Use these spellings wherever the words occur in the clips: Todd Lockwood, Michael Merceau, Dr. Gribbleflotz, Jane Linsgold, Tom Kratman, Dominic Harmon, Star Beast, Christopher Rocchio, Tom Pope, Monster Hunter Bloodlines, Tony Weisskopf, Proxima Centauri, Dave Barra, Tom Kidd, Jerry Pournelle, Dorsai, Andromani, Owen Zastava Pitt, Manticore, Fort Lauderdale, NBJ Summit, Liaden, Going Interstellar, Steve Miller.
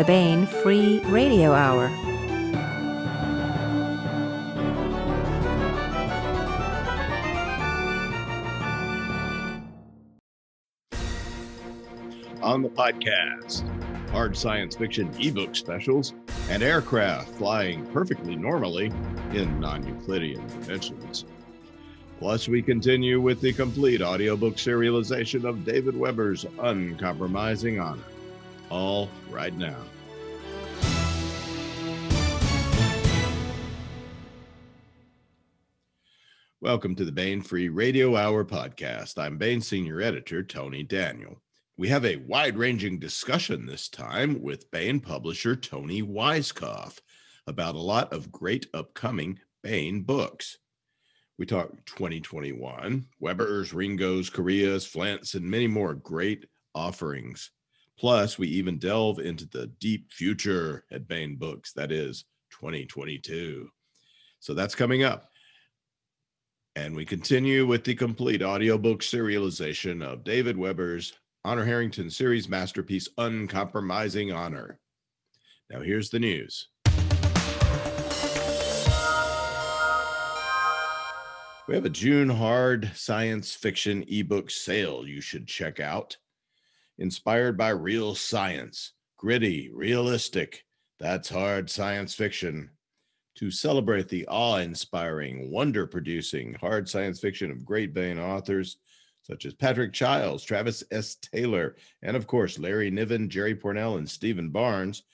the Baen Free Radio Hour. On the podcast, hard science fiction ebook specials and aircraft flying perfectly normally in non-Euclidean dimensions. Plus, we continue with the complete audiobook serialization of David Weber's Uncompromising Honor. All right now. Welcome to the Baen Free Radio Hour podcast. I'm Baen Senior Editor Tony Daniel. We have a wide-ranging discussion this time with Baen publisher Tony Weisskopf about a lot of great upcoming Baen books. We talked 2021, Weber's, Ringo's, Correia's, Flint's, and many more great offerings. Plus, we even delve into the deep future at Baen Books, that is 2022. So that's coming up. And we continue with the complete audiobook serialization of David Weber's Honor Harrington series masterpiece, Uncompromising Honor. Now here's the news. We have a June hard science fiction ebook sale you should check out. Inspired by real science, gritty, realistic, that's hard science fiction. To celebrate the awe-inspiring, wonder-producing hard science fiction of great Baen authors such as Patrick Chiles, Travis S. Taylor, and of course, Larry Niven, Jerry Pournelle, and Stephen Barnes,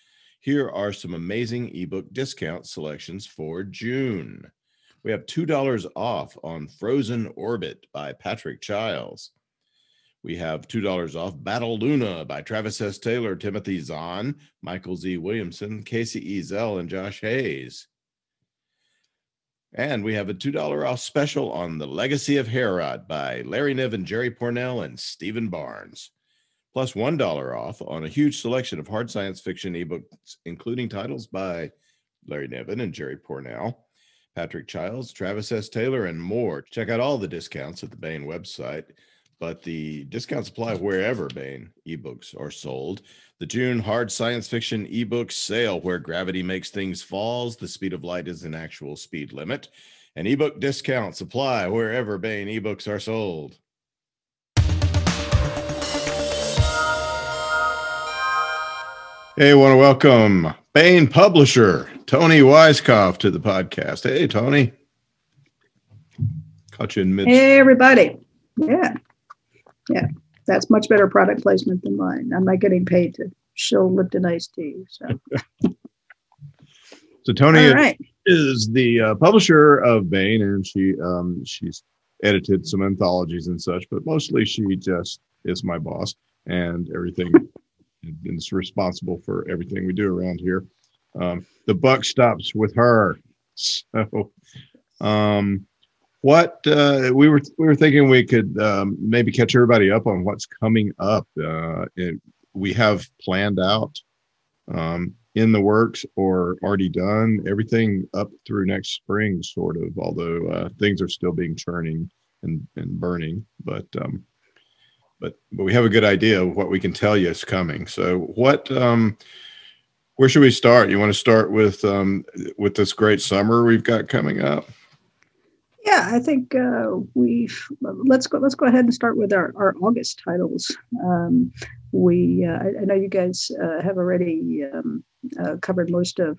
here are some amazing ebook discount selections for June. We have $2 off on Frozen Orbit by Patrick Chiles. We have $2 off Battle Luna by Travis S. Taylor, Timothy Zahn, Michael Z. Williamson, Casey Ezell, and Josh Hayes. And we have a $2 off special on The Legacy of Herod by Larry Niven, Jerry Pournelle, and Stephen Barnes. Plus $1 off on a huge selection of hard science fiction ebooks, including titles by Larry Niven and Jerry Pournelle, Patrick Chiles, Travis S. Taylor, and more. Check out all the discounts at the Baen website, but the discounts apply wherever Baen ebooks are sold. The June Hard Science Fiction ebook sale, where gravity makes things falls, the speed of light is an actual speed limit, and ebook discounts apply wherever Baen ebooks are sold. Hey, I want to welcome Baen publisher Tony Weisskopf to the podcast. Hey, Tony. Caught you in mid. Hey, everybody. Yeah. That's much better product placement than mine. I'm not getting paid to shill Lipton iced tea. So Tony is the publisher of Baen, and she's edited some anthologies and such, but mostly she just is my boss and everything, and is responsible for everything we do around here. The buck stops with her. So, we were thinking we could maybe catch everybody up on what's coming up. We have planned out, in the works or already done, everything up through next spring, sort of. Although things are still being churning and burning, but we have a good idea of what we can tell you is coming. So what? Where should we start? You want to start with this great summer we've got coming up? Yeah, I think let's go ahead and start with our August titles. I know you guys have already covered most of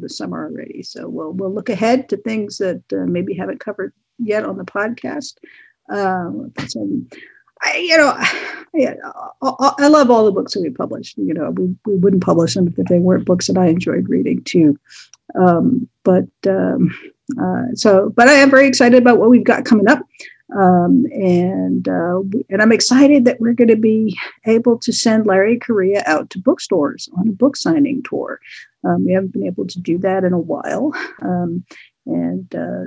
the summer already, so we'll look ahead to things that maybe haven't covered yet on the podcast. I love all the books that we publish. You know, we wouldn't publish them if they weren't books that I enjoyed reading too. But I am very excited about what we've got coming up. And I'm excited that we're going to be able to send Larry Correia out to bookstores on a book signing tour. We haven't been able to do that in a while.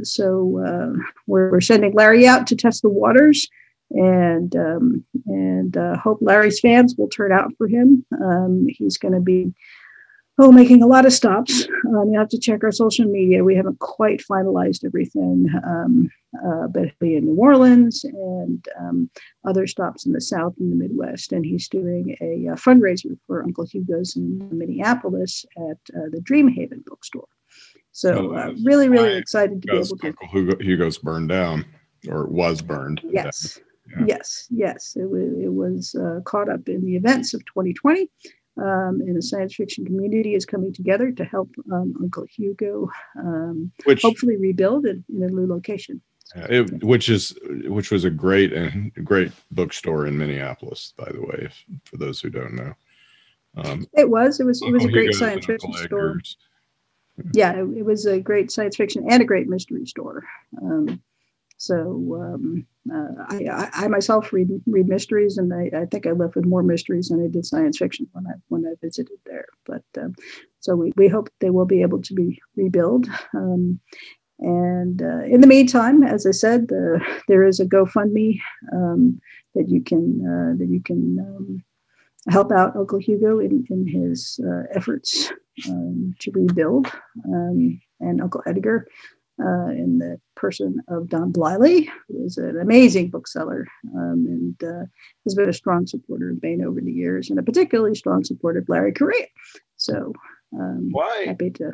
So we're sending Larry out to test the waters. And hope Larry's fans will turn out for him. He's going to be making a lot of stops. You have to check our social media. We haven't quite finalized everything, but he'll be in New Orleans and other stops in the South and the Midwest. And he's doing a fundraiser for Uncle Hugo's in Minneapolis at the Dream Haven bookstore. So really excited to be able to. Uncle Hugo's burned down, or was burned. Yes, yeah. Yes. It was caught up in the events of 2020. And the science fiction community is coming together to help Uncle Hugo hopefully rebuild it in a new location. Which was a great bookstore in Minneapolis, by the way, for those who don't know. It was a great science fiction store. Yeah, it was a great science fiction and a great mystery store. I myself read mysteries, and I think I left with more mysteries than I did science fiction when I visited there. But so we hope they will be able to be rebuilt. And in the meantime, as I said, there is a GoFundMe that you can help out Uncle Hugo in his efforts to rebuild, and Uncle Edgar. In the person of Don Bliley, who is an amazing bookseller and has been a strong supporter of Baen over the years, and a particularly strong supporter of Larry Correia. So happy to.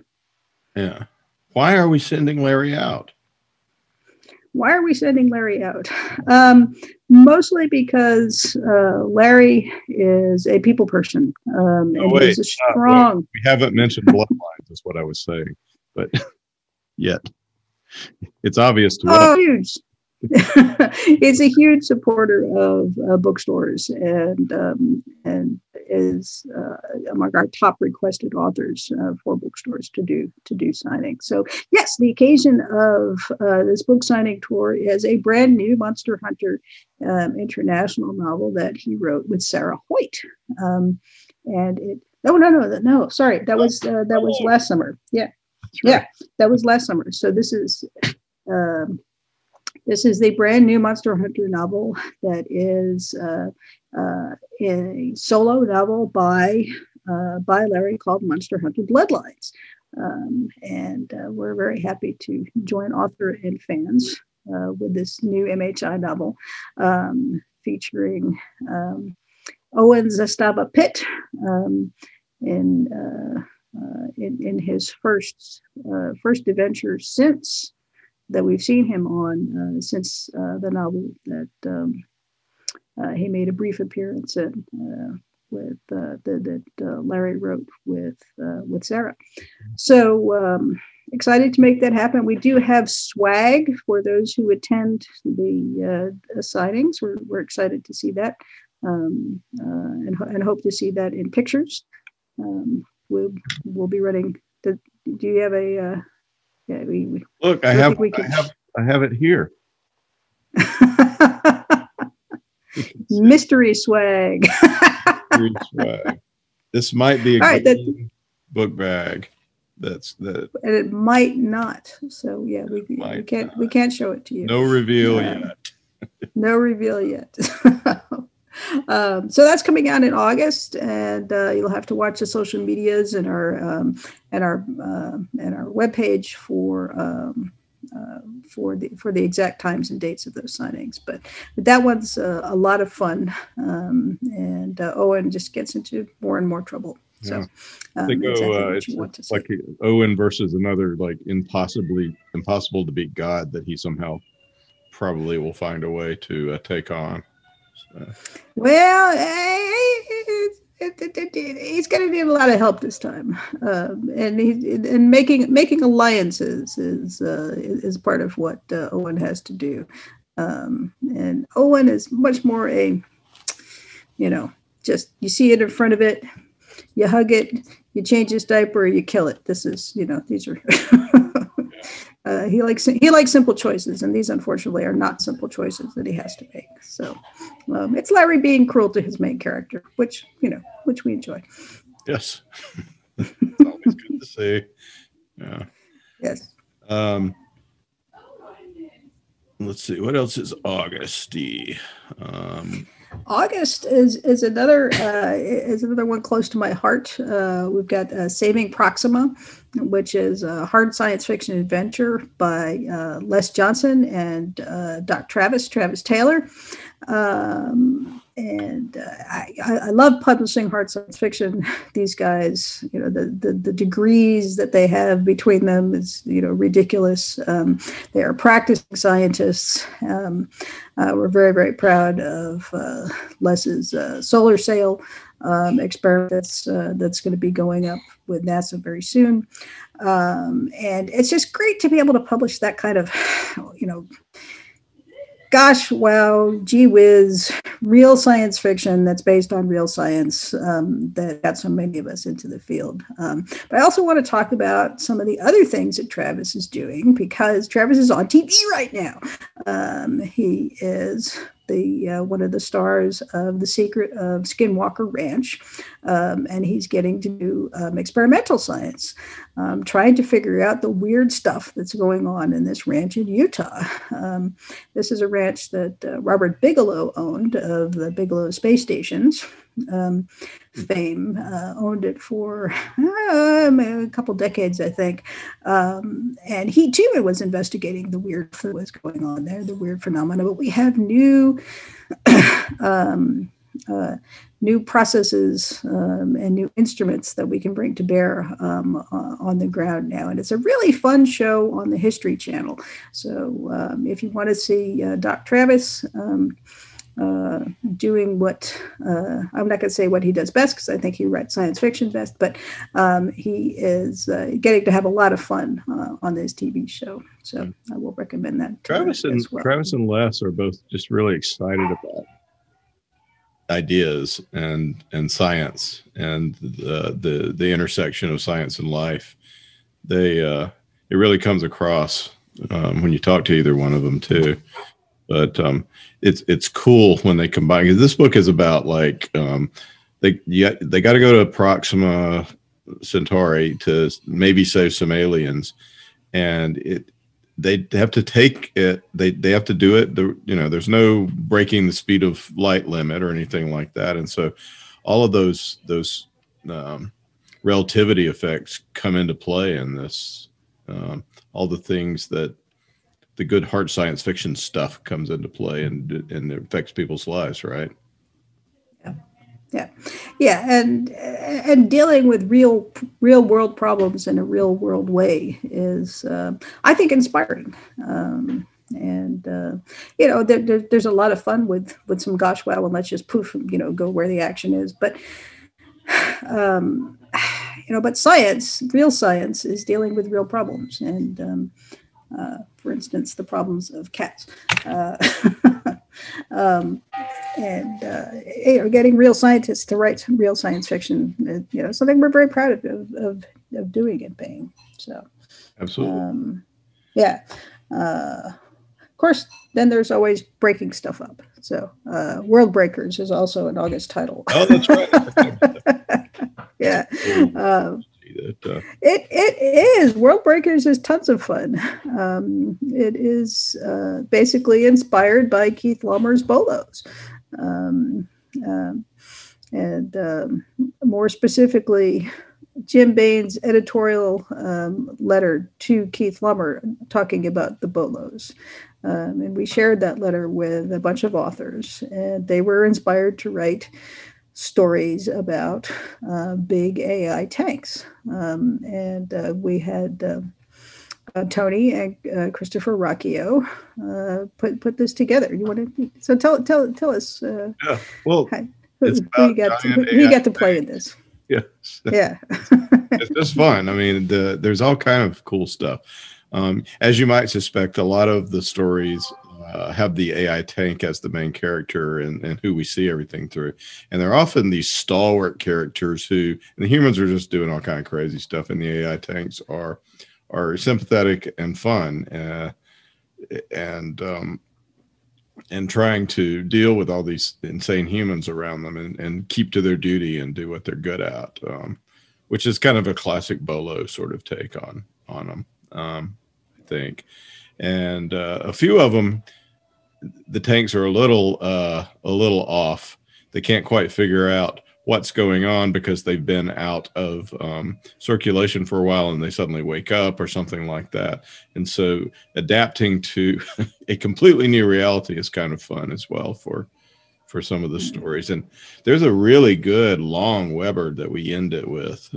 Yeah. Why are we sending Larry out? Mostly because Larry is a people person. He's a strong. We haven't mentioned Bloodlines, is what I was saying, but yet. It's obvious to huge. It's a huge supporter of bookstores and is among our top requested authors for bookstores to do signing. So yes, the occasion of this book signing tour is a brand new Monster Hunter International novel that he wrote with Sarah Hoyt, and it. Oh no! Sorry, that was last summer. Yeah. Yeah, that was last summer. So this is a brand new Monster Hunter novel that is a solo novel by Larry called Monster Hunter Bloodlines, and we're very happy to join author and fans with this new MHI novel featuring Owen Zastava Pitt in his first adventure since that we've seen him on since the novel that he made a brief appearance in that Larry wrote with Sarah. So excited to make that happen. We do have swag for those who attend the signings. We're excited to see that and hope to see that in pictures. We'll be running. Do you have a? Look, I have it here. Mystery swag. This might be a book bag. And it might not. So yeah, we can't show it to you. No reveal yet. No reveal yet. So that's coming out in August, and you'll have to watch the social medias and our webpage for the exact times and dates of those signings. But that one's a lot of fun, and Owen just gets into more and more trouble. So I think it's like Owen versus another like impossible to beat god that he somehow probably will find a way to take on. Well, he's going to need a lot of help this time, and making alliances is part of what Owen has to do. And Owen is much more just you see it in front of it, you hug it, you change his diaper, you kill it. This is these are. He likes simple choices, and these unfortunately are not simple choices that he has to make. So it's Larry being cruel to his main character, which we enjoy. Yes, it's always good to see. Yeah. Yes. Let's see what else is Augusty. August is another one close to my heart. We've got Saving Proxima, which is a hard science fiction adventure by Les Johnson and Doc Travis Taylor. And I love publishing hard science fiction. These guys, you know, the degrees that they have between them is, you know, ridiculous. They are practicing scientists. We're very, very proud of Les's solar sail experiment that's going to be going up with NASA very soon. And it's just great to be able to publish that kind of, you know, gosh, wow, gee whiz, real science fiction that's based on real science that got so many of us into the field. But I also want to talk about some of the other things that Travis is doing, because Travis is on TV right now. He is the one of the stars of The Secret of Skinwalker Ranch, and he's getting to do experimental science, trying to figure out the weird stuff that's going on in this ranch in Utah. This is a ranch that Robert Bigelow owned, of the Bigelow Space Stations fame, owned it for a couple decades, I think. And he too was investigating the weird that was going on there, the weird phenomena. But we have new processes and new instruments that we can bring to bear on the ground now. And it's a really fun show on the History Channel. So if you want to see Doc Travis doing what, I'm not going to say what he does best, because I think he writes science fiction best, but he is getting to have a lot of fun on this TV show. So I will recommend that. Travis and Les are both just really excited about ideas and science and the intersection of science and life. They it really comes across when you talk to either one of them too. But it's cool when they combine. Cause this book is about like they got to go to Proxima Centauri to maybe save some aliens, and they have to take it. They have to do it. There's no breaking the speed of light limit or anything like that. And so all of those relativity effects come into play in this. All the things that the good hard science fiction stuff comes into play and it affects people's lives, right? Yeah. And dealing with real world problems in a real world way is, I think, inspiring. There's a lot of fun with some gosh, wow, and let's just poof, you know, go where the action is. But, but science, real science, is dealing with real problems. And, for instance, the problems of cats, and getting real scientists to write some real science fiction, something we're very proud of doing at Baen. So, absolutely, of course. Then there's always breaking stuff up. So, World Breakers is also an August title. Oh, that's right. Yeah. It is. World Breakers is tons of fun. It is basically inspired by Keith Laumer's BOLOs, and more specifically, Jim Baen's editorial letter to Keith Laumer talking about the BOLOs. And we shared that letter with a bunch of authors, and they were inspired to write stories about big AI tanks. We had Tony and Christopher Rocchio put this together. You want to? So tell us. Yeah. Well, who you got to play in this? Yes. Yeah. It's just fun. I mean, there's all kind of cool stuff. As you might suspect, a lot of the stories have the AI tank as the main character and who we see everything through. And they're often these stalwart characters and the humans are just doing all kind of crazy stuff, and the AI tanks are sympathetic and fun and trying to deal with all these insane humans around them and keep to their duty and do what they're good at, which is kind of a classic BOLO sort of take on them, I think. And a few of them the tanks are a little off. They can't quite figure out what's going on because they've been out of circulation for a while, and they suddenly wake up or something like that. And so adapting to a completely new reality is kind of fun as well for some of the stories. And there's a really good long Weber that we end it with,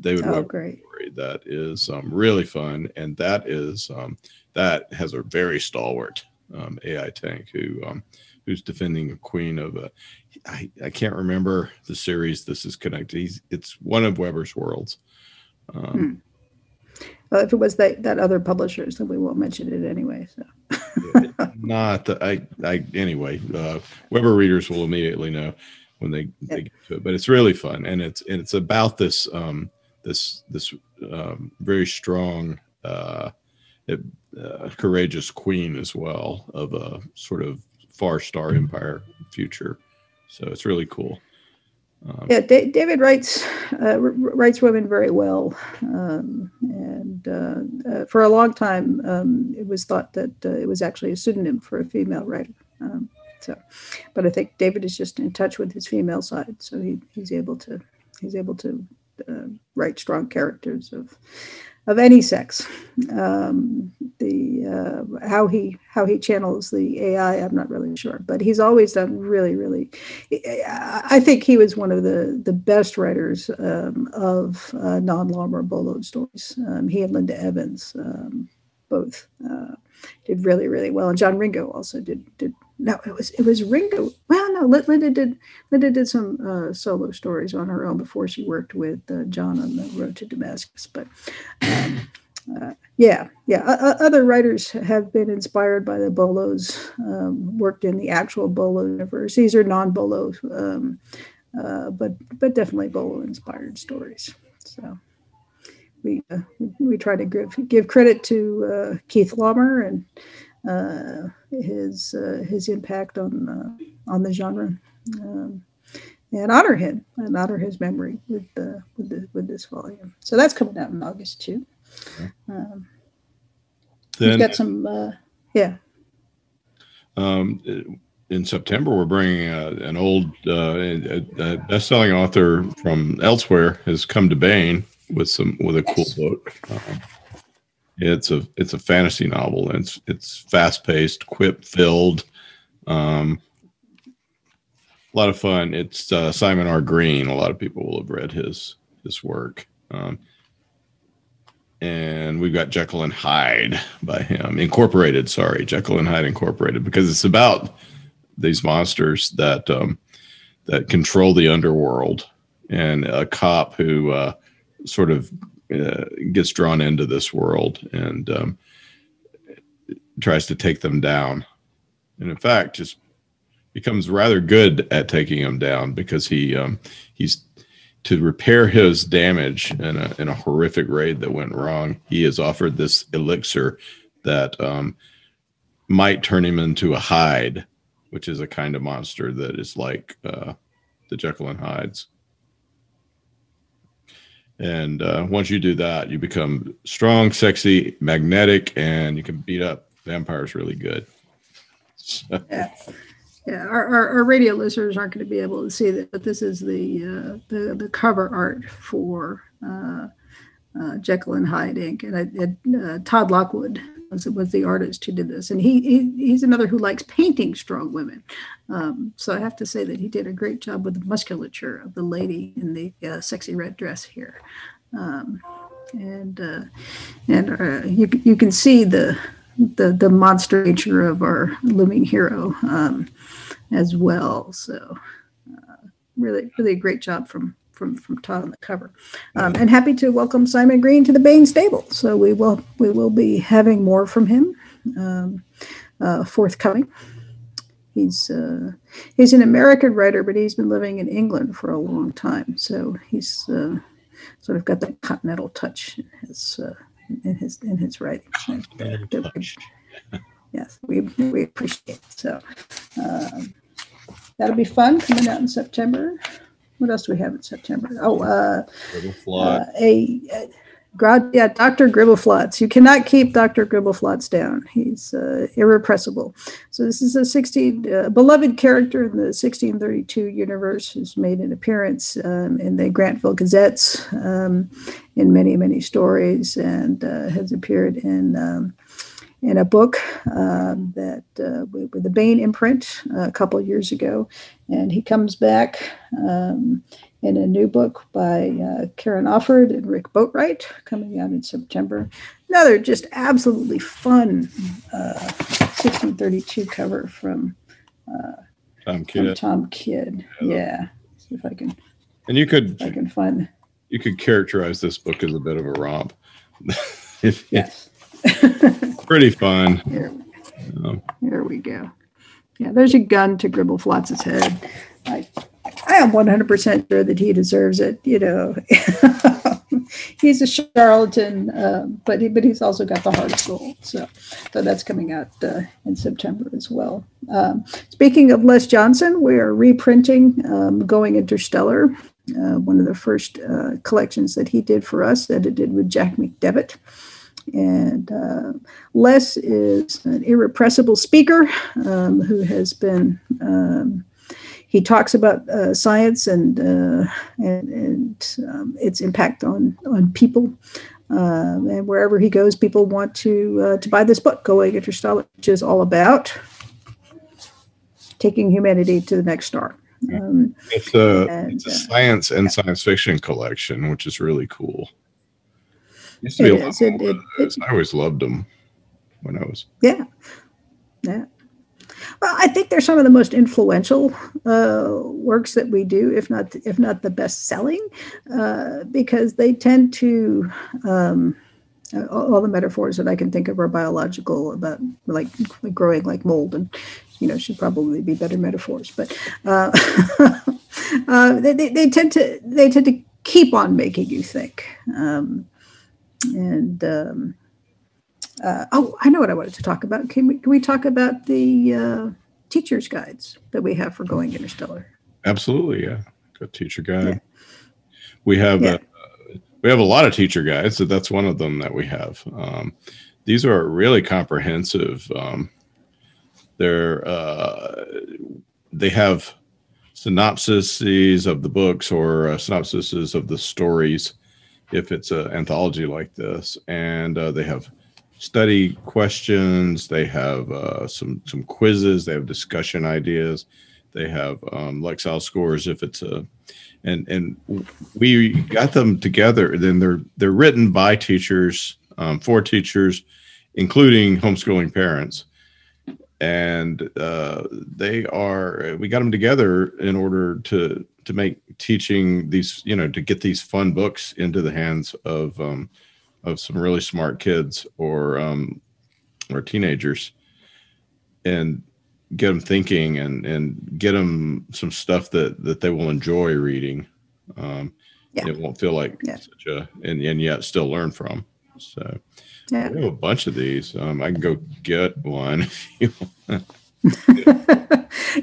David Weber story that is really fun. And that is, that has a very stalwart AI tank who's defending a queen of a, I can't remember the series this is connected. It's one of Weber's worlds. Well, if it was that other publishers, then we won't mention it anyway. So Weber readers will immediately know when they get to it. But it's really fun, and it's about this very strong courageous queen as well of a sort of far star empire future. So it's really cool. David writes women very well, and for a long time it was thought that it was actually a pseudonym for a female writer. But I think David is just in touch with his female side, so he's able to write strong characters of any sex. How he channels the AI, I'm not really sure, but he's always done really, really. I think he was one of the best writers of non-Laumer BOLOs stories. He and Linda Evans both did really, really well, and John Ringo also did. No, it was Ringo. Well, no, Linda did some solo stories on her own before she worked with John on the road to Damascus. But other writers have been inspired by the BOLOs, worked in the actual BOLO universe. These are non-BOLO, but definitely BOLO-inspired stories. So we try to give credit to Keith Laumer and his impact on the genre, and honor his memory with this volume. So that's coming out in August too. Then we've got some in September we're bringing an old a best-selling author from elsewhere has come to Baen with a cool book. It's a fantasy novel, and it's fast-paced, quip-filled, a lot of fun. It's Simon R. Green. A lot of people will have read his work, and we've got Jekyll and Hyde by him Incorporated. Sorry, Jekyll and Hyde Incorporated, because it's about these monsters that control the underworld, and a cop who sort of gets drawn into this world and tries to take them down, and in fact just becomes rather good at taking them down because he's to repair his damage in a horrific raid that went wrong. He is offered this elixir that might turn him into a Hyde, which is a kind of monster that is like the Jekyll and Hydes. And once you do that, you become strong, sexy, magnetic, and you can beat up vampires really good. So. Yeah. Our radio listeners aren't going to be able to see that, but this is the cover art for Jekyll and Hyde Inc. And Todd Lockwood was the artist who did this, and he's another who likes painting strong women. So I have to say that he did a great job with the musculature of the lady in the sexy red dress here, and you can see the monster nature of our looming hero as well. So really a great job from Todd on the cover, and happy to welcome Simon Green to the Baen stable. So we will be having more from him forthcoming. He's an American writer, but he's been living in England for a long time. So he's sort of got that continental touch in his writing. Yes, we appreciate it. So that'll be fun coming out in September. What else do we have in September? Oh, a Yeah, Dr. Gribbleflotz. You cannot keep Dr. Gribbleflotz down. He's irrepressible. So this is a beloved character in the 1632 universe who's made an appearance in the Grantville Gazettes in many, many stories, and has appeared in a book that with the Baen imprint a couple years ago. And he comes back in a new book by Karen Offord and Rick Boatwright coming out in September. Another just absolutely fun 1632 cover from Tom Kidd. Yeah. See if I can. And you could find. You could characterize this book as a bit of a romp. Yes. Pretty fun. Here we go. Yeah, there's a gun to Gribbleflotz's head. I am 100% sure that he deserves it. You know, he's a charlatan, but he's also got the heart of gold. So that's coming out in September as well. Speaking of Les Johnson, we are reprinting Going Interstellar, one of the first collections that he did for us, edited with Jack McDevitt. And Les is an irrepressible speaker who has been, he talks about science and its impact on people. And wherever he goes, people want to buy this book, Going Interstellar, which is all about taking humanity to the next star. It's a science and science fiction collection, which is really cool. Used to be a lot of those. I always loved them when I was. Yeah. Well, I think they're some of the most influential works that we do, if not the best selling, because they tend to. All the metaphors that I can think of are biological, about like growing like mold, and should probably be better metaphors, but they tend to keep on making you think. I know what I wanted to talk about. Can we talk about the teacher's guides that we have for Going Interstellar? Absolutely, yeah. Good teacher guide. Yeah. We have a lot of teacher guides, so that's one of them that we have. These are really comprehensive. They have synopses of the books or synopses of the stories, if it's an anthology like this, and they have study questions, they have some quizzes, they have discussion ideas, they have Lexile scores if it's and we got them together. Then they're written by teachers, for teachers, including homeschooling parents, and we got them together in order to make teaching these, to get these fun books into the hands of some really smart kids or teenagers, and get them thinking and get them some stuff that they will enjoy reading. It won't feel like such a, and yet still learn from. So we have a bunch of these. I can go get one if you want.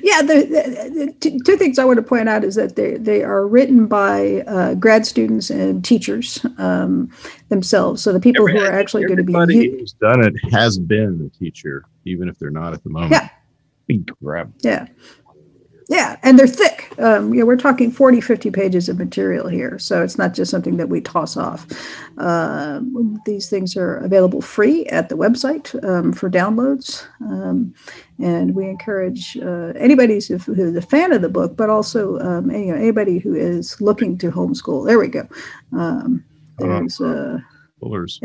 Yeah, the two things I want to point out is that they are written by grad students and teachers themselves. So the people who are actually going to be who's done it has been a teacher, even if they're not at the moment. Yeah, and they're thick. We're talking 40, 50 pages of material here. So it's not just something that we toss off. These things are available free at the website for downloads. And we encourage anybody who's a fan of the book, but also anybody who is looking to homeschool. There we go. Fuller's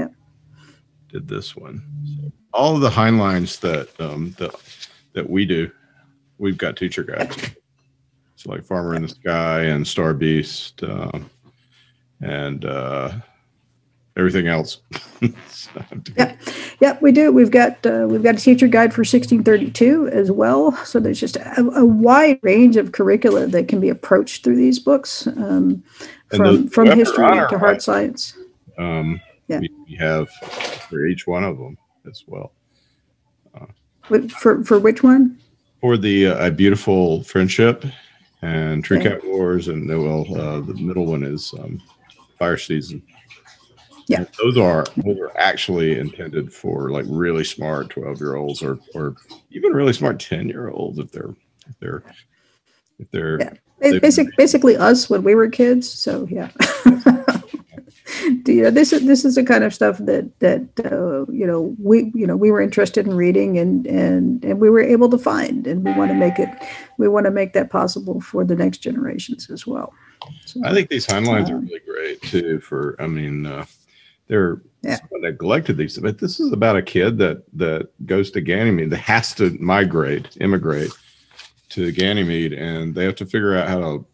did this one. So all of the hindlines that we do, we've got teacher guides. So like Farmer in the Sky and Star Beast and everything else. Yep, we do. We've got a teacher guide for 1632 as well. So there's just a wide range of curricula that can be approached through these books, from history to hard science. We have for each one of them as well. For which one? For the Beautiful Friendship and True Cat Wars, and the middle one is Fire Season. Yeah. Those are actually intended for like really smart 12-year-olds or even really smart 10-year-olds if they're yeah. Basically us when we were kids. So yeah. You know, this is the kind of stuff that we were interested in reading and we were able to find, and we want to make that possible for the next generations as well. So, I think these timelines are really great too. They're neglected these, but this is about a kid that goes to Ganymede, that has to immigrate to Ganymede, and they have to figure out how to,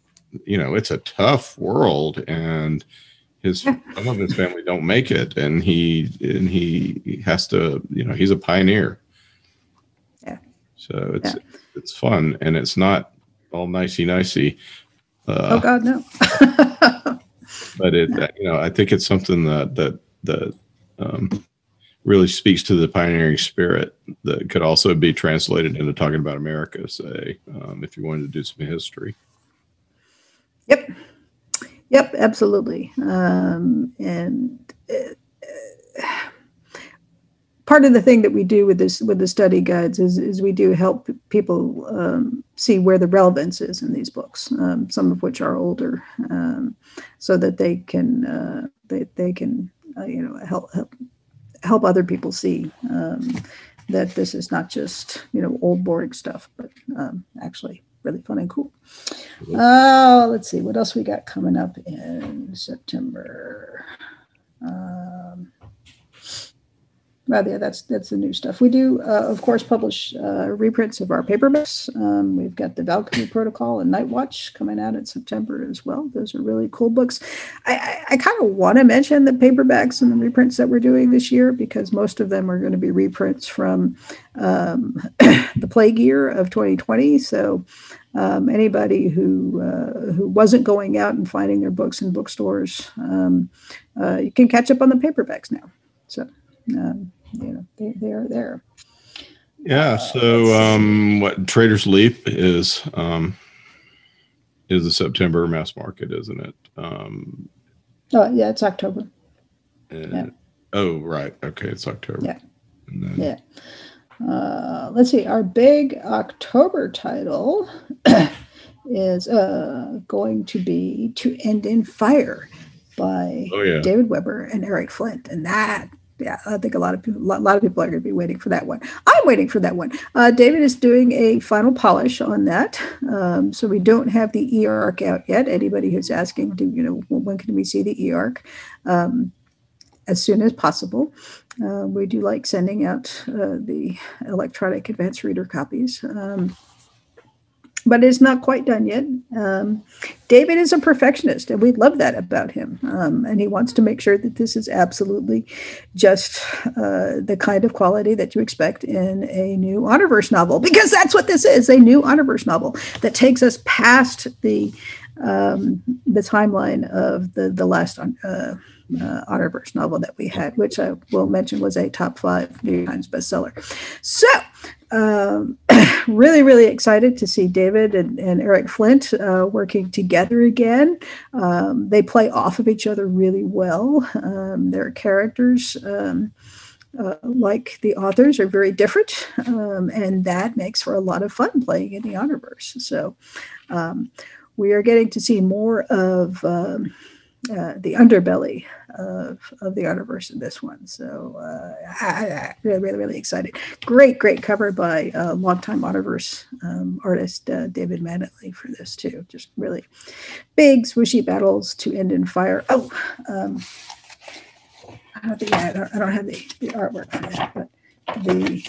it's a tough world, and some of his family don't make it, and he has to, he's a pioneer. Yeah. So it's fun, and it's not all nicey-nicey. Oh God, no. But I think it's something that really speaks to the pioneering spirit that could also be translated into talking about America, say, if you wanted to do some history. Yep. Yep, absolutely. Part of the thing that we do with the study guides is we do help people see where the relevance is in these books, some of which are older, so that they can help other people see that this is not just old boring stuff, but actually really fun and cool. Let's see what else we got coming up in September. That's the new stuff we do. Of course, publish reprints of our paperbacks. We've got the Valkyrie Protocol and Night Watch coming out in September as well. Those are really cool books. I kind of want to mention the paperbacks and the reprints that we're doing this year, because most of them are going to be reprints from the plague year of 2020. So anybody who wasn't going out and finding their books in bookstores, you can catch up on the paperbacks now. So. They are there. Yeah. So, what Trader's Leap is the September mass market, isn't it? It's October. Oh, right. Okay, it's October. Yeah. And then, let's see. Our big October title is going to be "To End in Fire" by David Weber and Eric Flint, and that. Yeah, I think a lot of people are going to be waiting for that one. I'm waiting for that one. David is doing a final polish on that, so we don't have the e-arc out yet. Anybody who's asking, when can we see the e-arc? As soon as possible. We do like sending out the electronic advanced reader copies. But it's not quite done yet. David is a perfectionist, and we love that about him. And he wants to make sure that this is absolutely just the kind of quality that you expect in a new Honorverse novel, because that's what this is, a new Honorverse novel that takes us past the timeline of the last Honorverse novel that we had, which I will mention was a top 5 New York Times bestseller. So, really, really excited to see David and Eric Flint working together again. They play off of each other really well. Their characters, like the authors, are very different, and that makes for a lot of fun playing in the Honorverse. So we are getting to see more of the underbelly of the Honorverse in this one. So really, really, really excited. Great cover by longtime Honorverse artist David Manley for this too. Just really big, swooshy battles to end in fire. Oh, I don't have the artwork for that, but the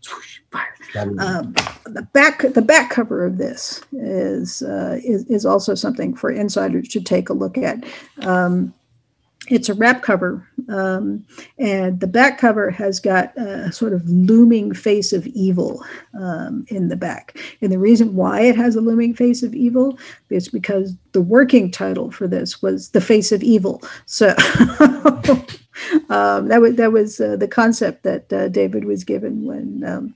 swoosh fire. The back cover of this is also something for insiders to take a look at. It's a wrap cover, and the back cover has got a sort of looming face of evil in the back. And the reason why it has a looming face of evil is because the working title for this was The Face of Evil. So that was the concept that David was given when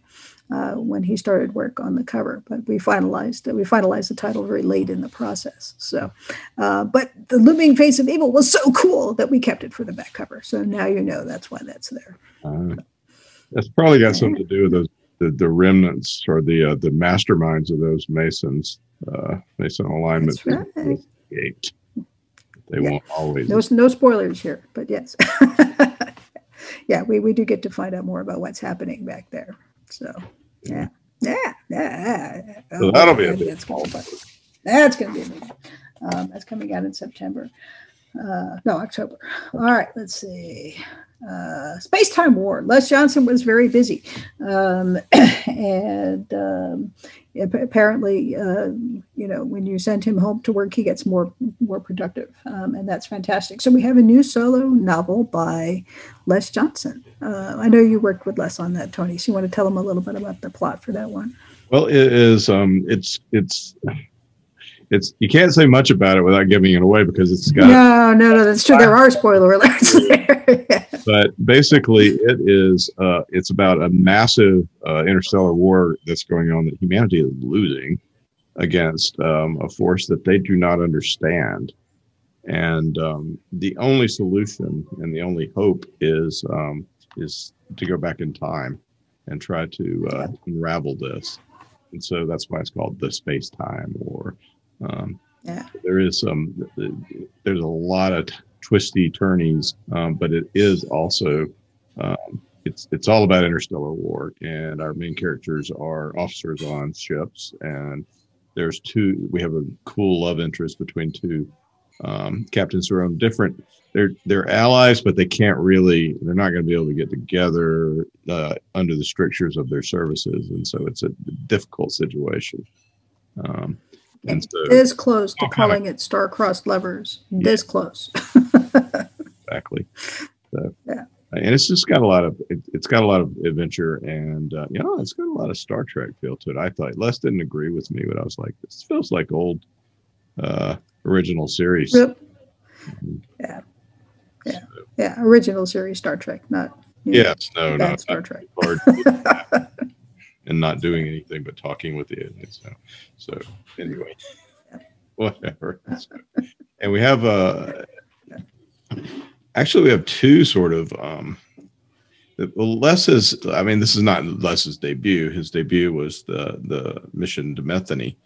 when he started work on the cover, but we finalized the title very late in the process. So, but The Looming Face of Evil was so cool that we kept it for the back cover. So now you know that's why that's there. That's probably got something to do with those, the remnants or the masterminds of those Masons, Mason alignment. That's right. They won't always. No spoilers here, but yes. Yeah, we do get to find out more about what's happening back there. So. Yeah. So that'll be a big one. That's going to be a big one. That's coming out in September. October. All right, let's see. Space-Time War. Les Johnson was very busy. Apparently, when you send him home to work, he gets more productive, and that's fantastic. So we have a new solo novel by Les Johnson. I know you worked with Les on that, Tony. So you want to tell him a little bit about the plot for that one? Well, it is. It's you can't say much about it without giving it away because it's got no, that's true. There are spoiler alerts there. Yeah. But basically, it is it's about a massive interstellar war that's going on that humanity is losing against a force that they do not understand, and the only solution and the only hope is to go back in time and try to unravel this, and so that's why it's called the Space-Time War. There's a lot of twisty turnies, but it is also it's all about interstellar war, and our main characters are officers on ships, and there's two. We have a cool love interest between two captains who are on different. They're allies, but they can't really. They're not going to be able to get together under the strictures of their services, and so it's a difficult situation. And so, this close to calling it star-crossed lovers. Yeah. This close. Exactly. So, yeah. And it's just got a lot of adventure, and it's got a lot of Star Trek feel to it. I thought Les didn't agree with me, but I was like, this feels like old original series. Yep. Yeah. So. Yeah. Original series Star Trek, not. Not Star Trek. And not doing anything but talking with it. So anyway, whatever. And we have we have two sort of Les's. I mean, this is not Les's debut. His debut was the Mission to Metheny,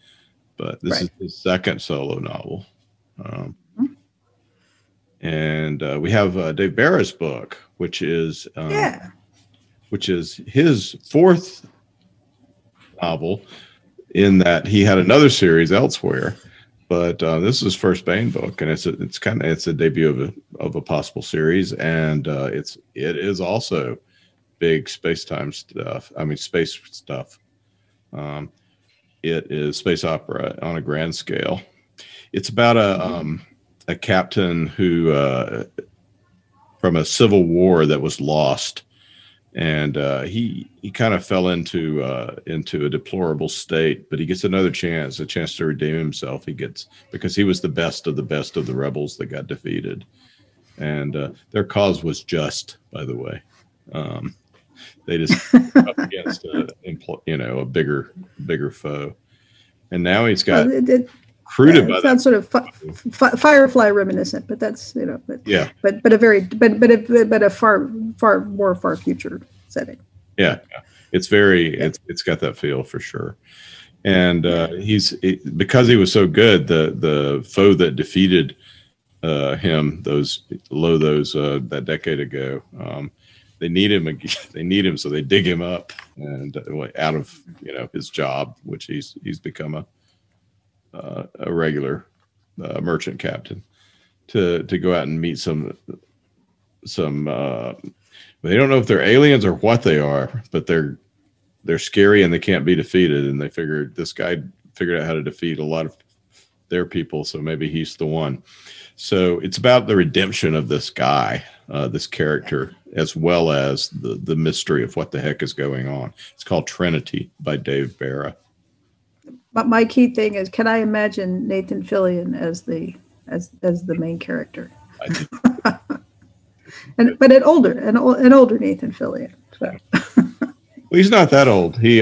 but this is his second solo novel. And we have Dave Barra's book, which is his fourth novel, in that he had another series elsewhere, but this is his first Baen book, and it's a debut of a possible series, and it is also big space-time stuff. I mean, space stuff. It is space opera on a grand scale. It's about a captain who from a civil war that was lost. And he kind of fell into a deplorable state, but he gets another chance, a chance to redeem himself. Because he was the best of the rebels that got defeated, and their cause was just. By the way, they just up against a bigger foe, and now he's got. It sounds sort of Firefly reminiscent, but that's a far future setting. Yeah. It's got that feel for sure. And because he was so good, the foe that defeated him that decade ago, they need him again. They need him, so they dig him up and out of his job, which he's become a regular merchant captain to go out and meet some. They don't know if they're aliens or what they are, but they're scary and they can't be defeated. And they figured this guy figured out how to defeat a lot of their people, so maybe he's the one. So it's about the redemption of this guy, this character, as well as the mystery of what the heck is going on. It's called Trinity by Dave Barra. But my key thing is, can I imagine Nathan Fillion as the main character? I think. But an older Nathan Fillion. So. Well, he's not that old. He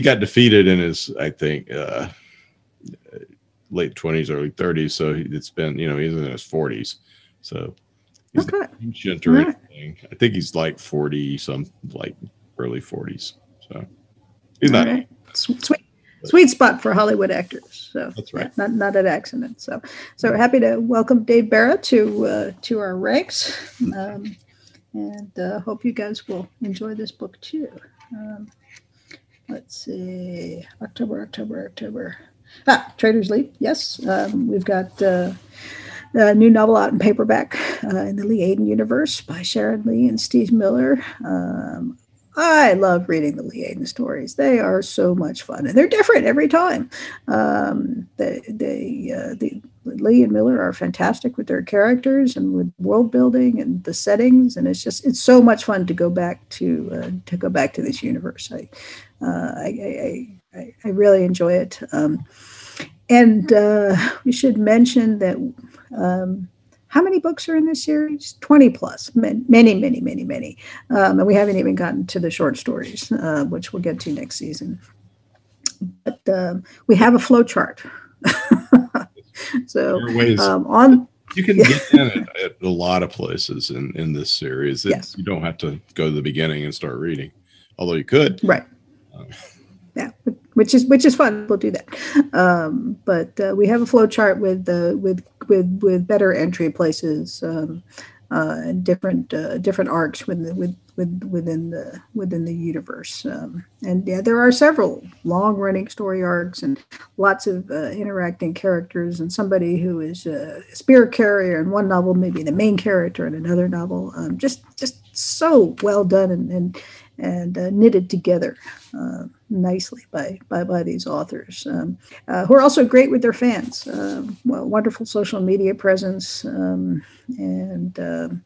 got defeated in his, I think, late 20s, early 30s. So it's been, he's in his 40s. So he's not ancient or anything. I think he's like 40, some like early 40s. So he's not. Right. Sweet spot for Hollywood actors. So that's right. Not an accident. So happy to welcome Dave Barra to our ranks, and hope you guys will enjoy this book too. Let's see, October. Trader's Leap. Yes, we've got a new novel out in paperback in the Lee Aiden universe by Sharon Lee and Steve Miller. I love reading the Lee Aiden stories. They are so much fun, and they're different every time. The Lee and Miller are fantastic with their characters and with world building and the settings, and it's so much fun to go back to this universe. I really enjoy it. And we should mention that. How many books are in this series? 20 plus, many. And we haven't even gotten to the short stories, which we'll get to next season. But we have a flow chart. So you can get in it at a lot of places in this series. Yes. You don't have to go to the beginning and start reading, although you could. Right. Yeah, which is fun. We'll do that, but we have a flow chart with better entry places, and different arcs within the universe. And there are several long running story arcs and lots of interacting characters, and somebody who is a spirit carrier in one novel, maybe the main character in another novel. Just so well done and knitted together nicely by these authors, who are also great with their fans. Wonderful social media presence, and fun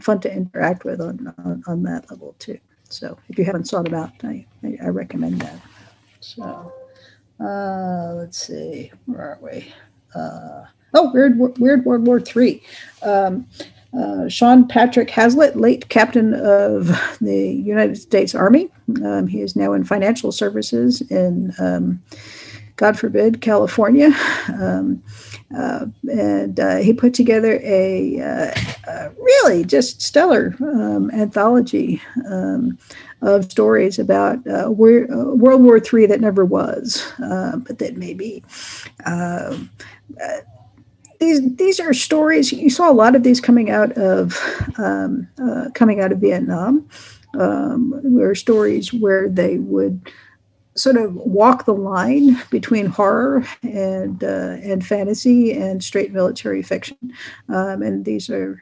to interact with on that level too. So if you haven't sought them out, I recommend that. So let's see, where are we? Weird World War III. Sean Patrick Hazlitt, late captain of the United States Army. He is now in financial services in, God forbid, California. And he put together a really just stellar anthology of stories about World War III that never was, but that may be. These are stories. You saw a lot of these coming out of Vietnam, were stories where they would sort of walk the line between horror and fantasy and straight military fiction, and these are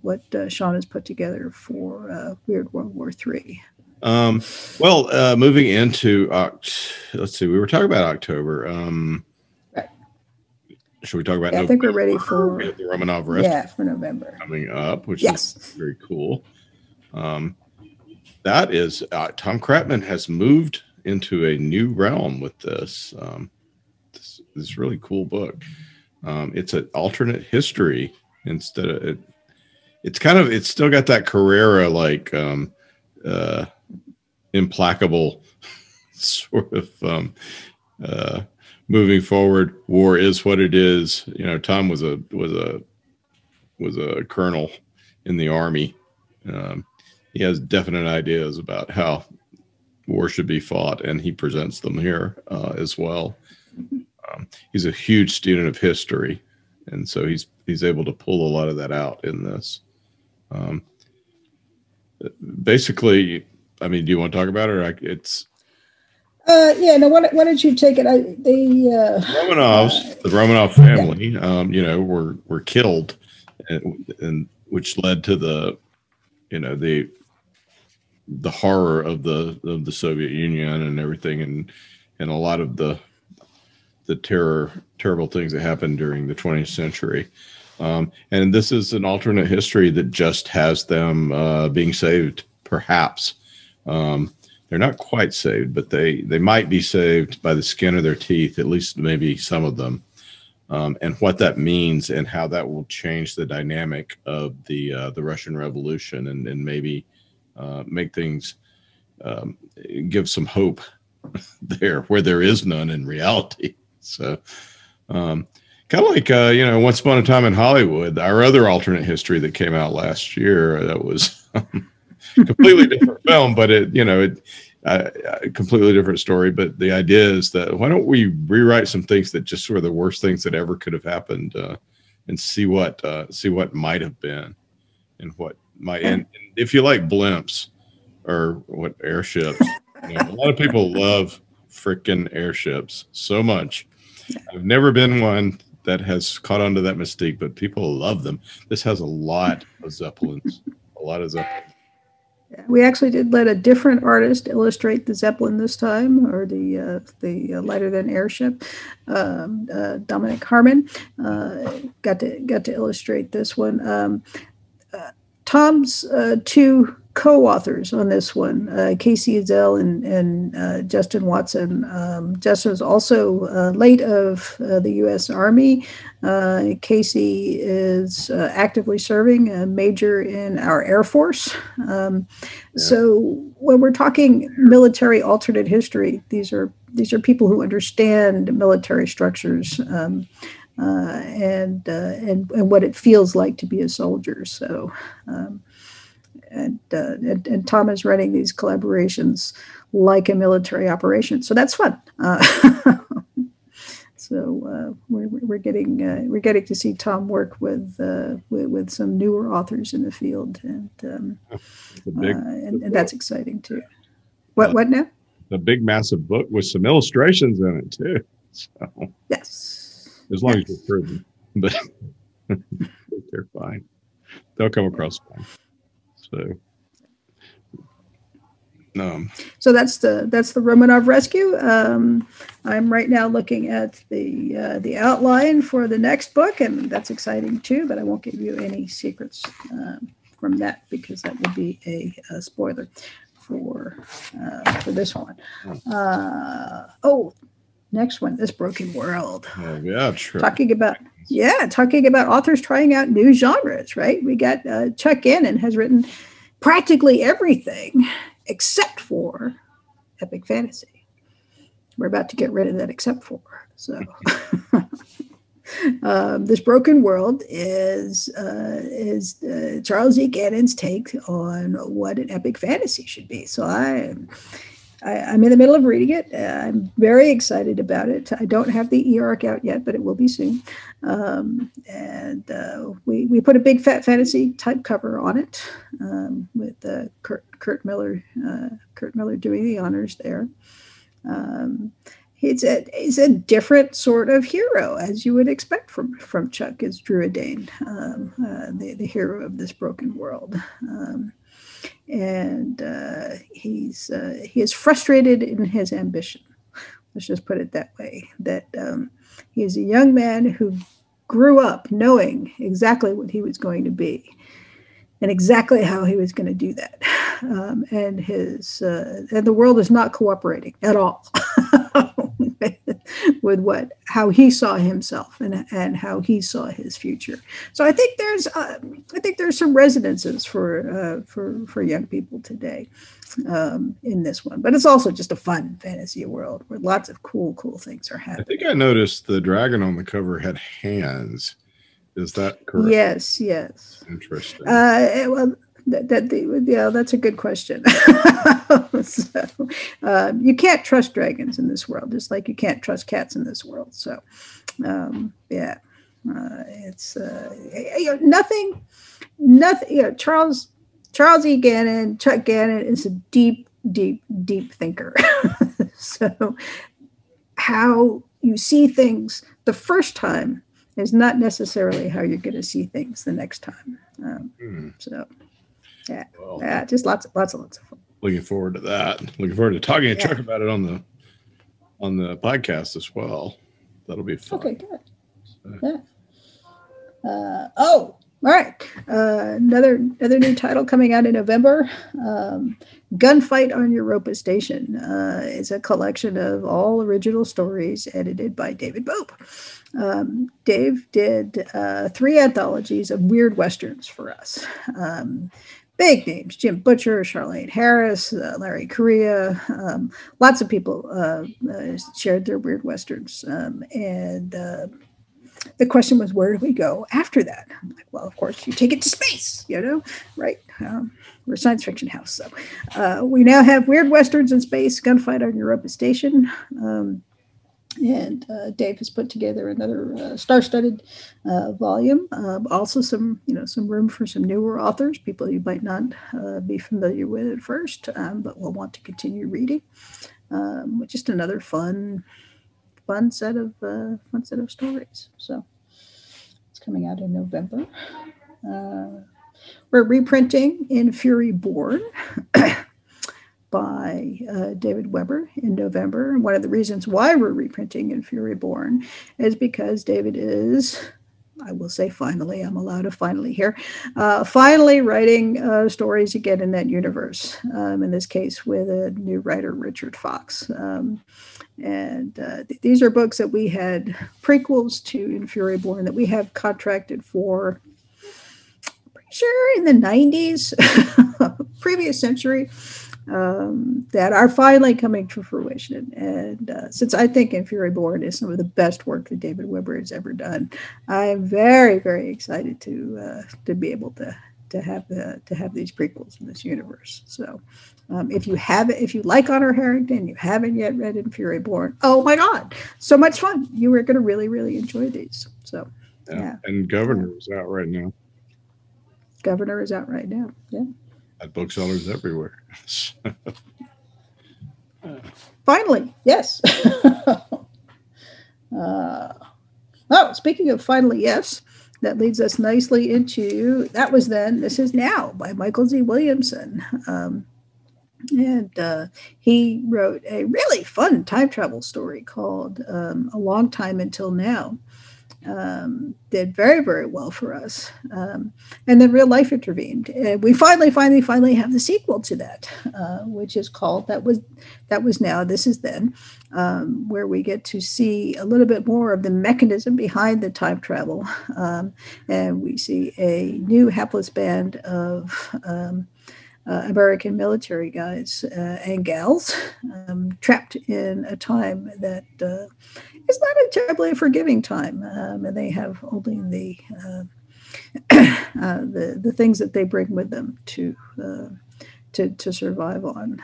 what Sean has put together for Weird World War III. Moving into let's see, we were talking about October. Should we talk about? Yeah, I think we're ready for the Romanovresque. Yeah, for November coming up, which is very cool. That is, Tom Kratman has moved into a new realm with this. This really cool book. It's an alternate history instead of it. It's still got that Carrera like implacable sort of. Moving forward, war is what it is. Tom was a colonel in the Army. He has definite ideas about how war should be fought, and he presents them here as well. He's a huge student of history, and so he's able to pull a lot of that out in this. Basically, do you want to talk about it? Why don't you take it? The Romanov family, yeah. Were killed, and which led to the horror of the Soviet Union and everything, and a lot of the terrible things that happened during the 20th century. And this is an alternate history that just has them being saved, perhaps. They're not quite saved, but they might be saved by the skin of their teeth, at least maybe some of them, and what that means and how that will change the dynamic of the Russian Revolution and maybe make things, give some hope there where there is none in reality. So kind of like, you know, Once Upon a Time in Hollywood, our other alternate history that came out last year, that was completely different film, but it, you know, it, a completely different story. But the idea is that why don't we rewrite some things that just were the worst things that ever could have happened, and see what might have been, and what might. And if you like blimps or what airships, you know, a lot of people love freaking airships so much. I've never been one that has caught onto that mystique, but people love them. This has a lot of Zeppelins, a lot of Zeppelins. We actually did let a different artist illustrate the Zeppelin this time, or the lighter than airship. Dominic Harmon got to illustrate this one. Tom's two co-authors on this one, Casey Adell and Justin Watson. Justin is also late of the U.S. Army. Casey is actively serving a major in our Air Force. So when we're talking military alternate history, these are people who understand military structures and what it feels like to be a soldier. So and Tom is running these collaborations like a military operation, so that's fun. So we're getting to see Tom work with some newer authors in the field, and that's exciting too. What now? The big massive book with some illustrations in it too. So yes, as long as you're proven, but they're fine. They'll come across fine. So that's the Romanov Rescue. I'm right now looking at the outline for the next book, and that's exciting too. But I won't give you any secrets from that, because that would be a spoiler for this one. Next one, This Broken World. Oh, yeah, true. Talking about authors trying out new genres, right? We got Chuck Yenin has written practically everything except for epic fantasy. We're about to get rid of that except for. So This Broken World is Charles E. Gannon's take on what an epic fantasy should be. So I'm in the middle of reading it. I'm very excited about it. I don't have the e-arc out yet, but it will be soon. We put a big fat fantasy type cover on it, with Kurt Miller doing the honors there. He's a different sort of hero, as you would expect from Chuck, is Druidane, the hero of This Broken World. He is frustrated in his ambition. Let's just put it that way. That he is a young man who grew up knowing exactly what he was going to be, and exactly how he was going to do that. And the world is not cooperating at all with how he saw himself and how he saw his future. So I think there's some resonances for young people today in this one, but it's also just a fun fantasy world where lots of cool things are happening. I think I noticed the dragon on the cover had hands. Is that correct? Yes. Interesting. That's a good question. You can't trust dragons in this world, just like you can't trust cats in this world. So, it's nothing. You know, Charles E. Gannon, Chuck Gannon is a deep thinker. So, how you see things the first time is not necessarily how you're going to see things the next time. So. Yeah, just lots of fun. Looking forward to that. Looking forward to talking to Chuck about it on the podcast as well. That'll be fun. Okay, good. So. Yeah. All right, another new title coming out in November. Gunfight on Europa Station is a collection of all original stories edited by David Bope. Dave did 3 anthologies of weird westerns for us. Big names, Jim Butcher, Charlene Harris, Larry Correia. Lots of people shared their weird westerns. The question was, where do we go after that? I'm like, well, of course, you take it to space, you know, right? We're a science fiction house, so we now have Weird Westerns in Space, Gunfight on Europa Station. And Dave has put together another star-studded volume. Also some, some room for some newer authors, people you might not be familiar with at first, but will want to continue reading. Just another fun set of stories. So it's coming out in November. We're reprinting In Fury Born by David Weber in November. And one of the reasons why we're reprinting In Fury Born is because David is, I will say finally, I'm allowed a finally here, finally writing stories again in that universe, in this case with a new writer, Richard Fox. These are books that we had prequels to In Fury Born that we have contracted for, I'm pretty sure in the 90s, previous century, that are finally coming to fruition. And since I think In Fury Born is some of the best work that David Weber has ever done, I'm very, very excited to be able to have these prequels in this universe. So if you like Honor Harrington, you haven't yet read In Fury Born, oh my God, so much fun. You are going to really, really enjoy these. So yeah. And Governor is out right now. Governor is out right now. Yeah. At booksellers everywhere. Finally, yes. Oh, speaking of finally, yes, that leads us nicely into That Was Then, This Is Now by Michael Z. Williamson. He wrote a really fun time travel story called A Long Time Until Now. Did very, very well for us. And then real life intervened. And we finally have the sequel to that, which is called That Was Now, This Is Then, where we get to see a little bit more of the mechanism behind the time travel. And we see a new hapless band of American military guys and gals trapped in a time that is not a terribly forgiving time, and they have only the things that they bring with them to survive on.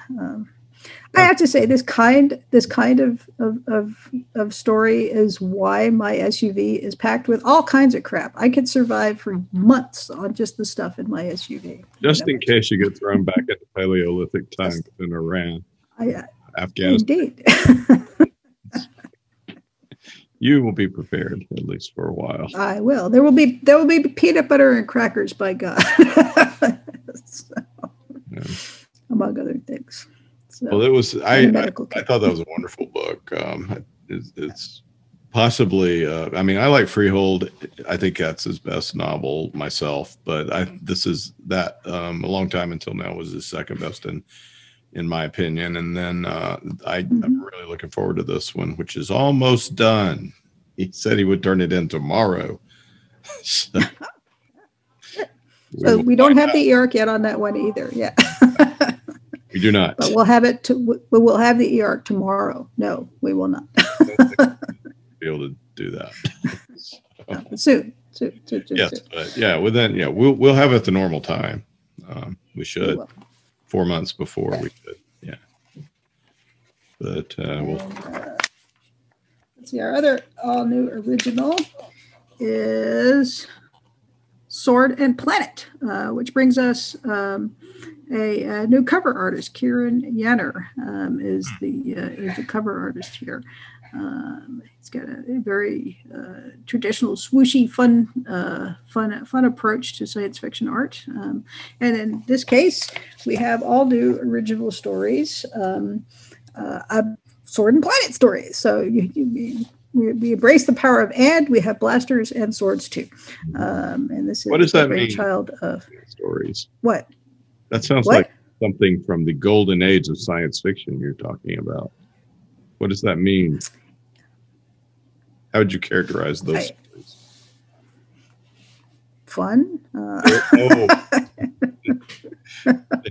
I have to say, this kind of story is why my SUV is packed with all kinds of crap. I could survive for months on just the stuff in my SUV. Just in case you get thrown back at the Paleolithic times in Iran, Afghanistan. Indeed. You will be prepared, at least for a while. I will. There will be peanut butter and crackers, by God, so, yeah, among other things. So, well, I thought that was a wonderful book. It's possibly, I like Freehold. I think that's his best novel myself, but A Long Time Until Now was his second best in my opinion. And then I'm really looking forward to this one, which is almost done. He said he would turn it in tomorrow. So we don't have the EARC yet on that one either. Yeah. We do not. But we'll have it. We'll have the EARC tomorrow. No, we will not. Be able to do that so. No, soon. Yes, soon. But yeah. Well, then, yeah, we'll have it at the normal time. We should. We 4 months before we could. Yeah. But let's see. Our other all-new original is Sword and Planet, which brings us a new cover artist. Kieran Yenner is the cover artist here. It's got a very traditional, swooshy, fun approach to science fiction art. And in this case, we have all new original stories, Sword and Planet stories. So We embrace the power of and. We have blasters and swords too. And this is what does that mean? Child of stories. What? That sounds what? Like something from the golden age of science fiction you're talking about. What does that mean? How would you characterize those stories? Fun. They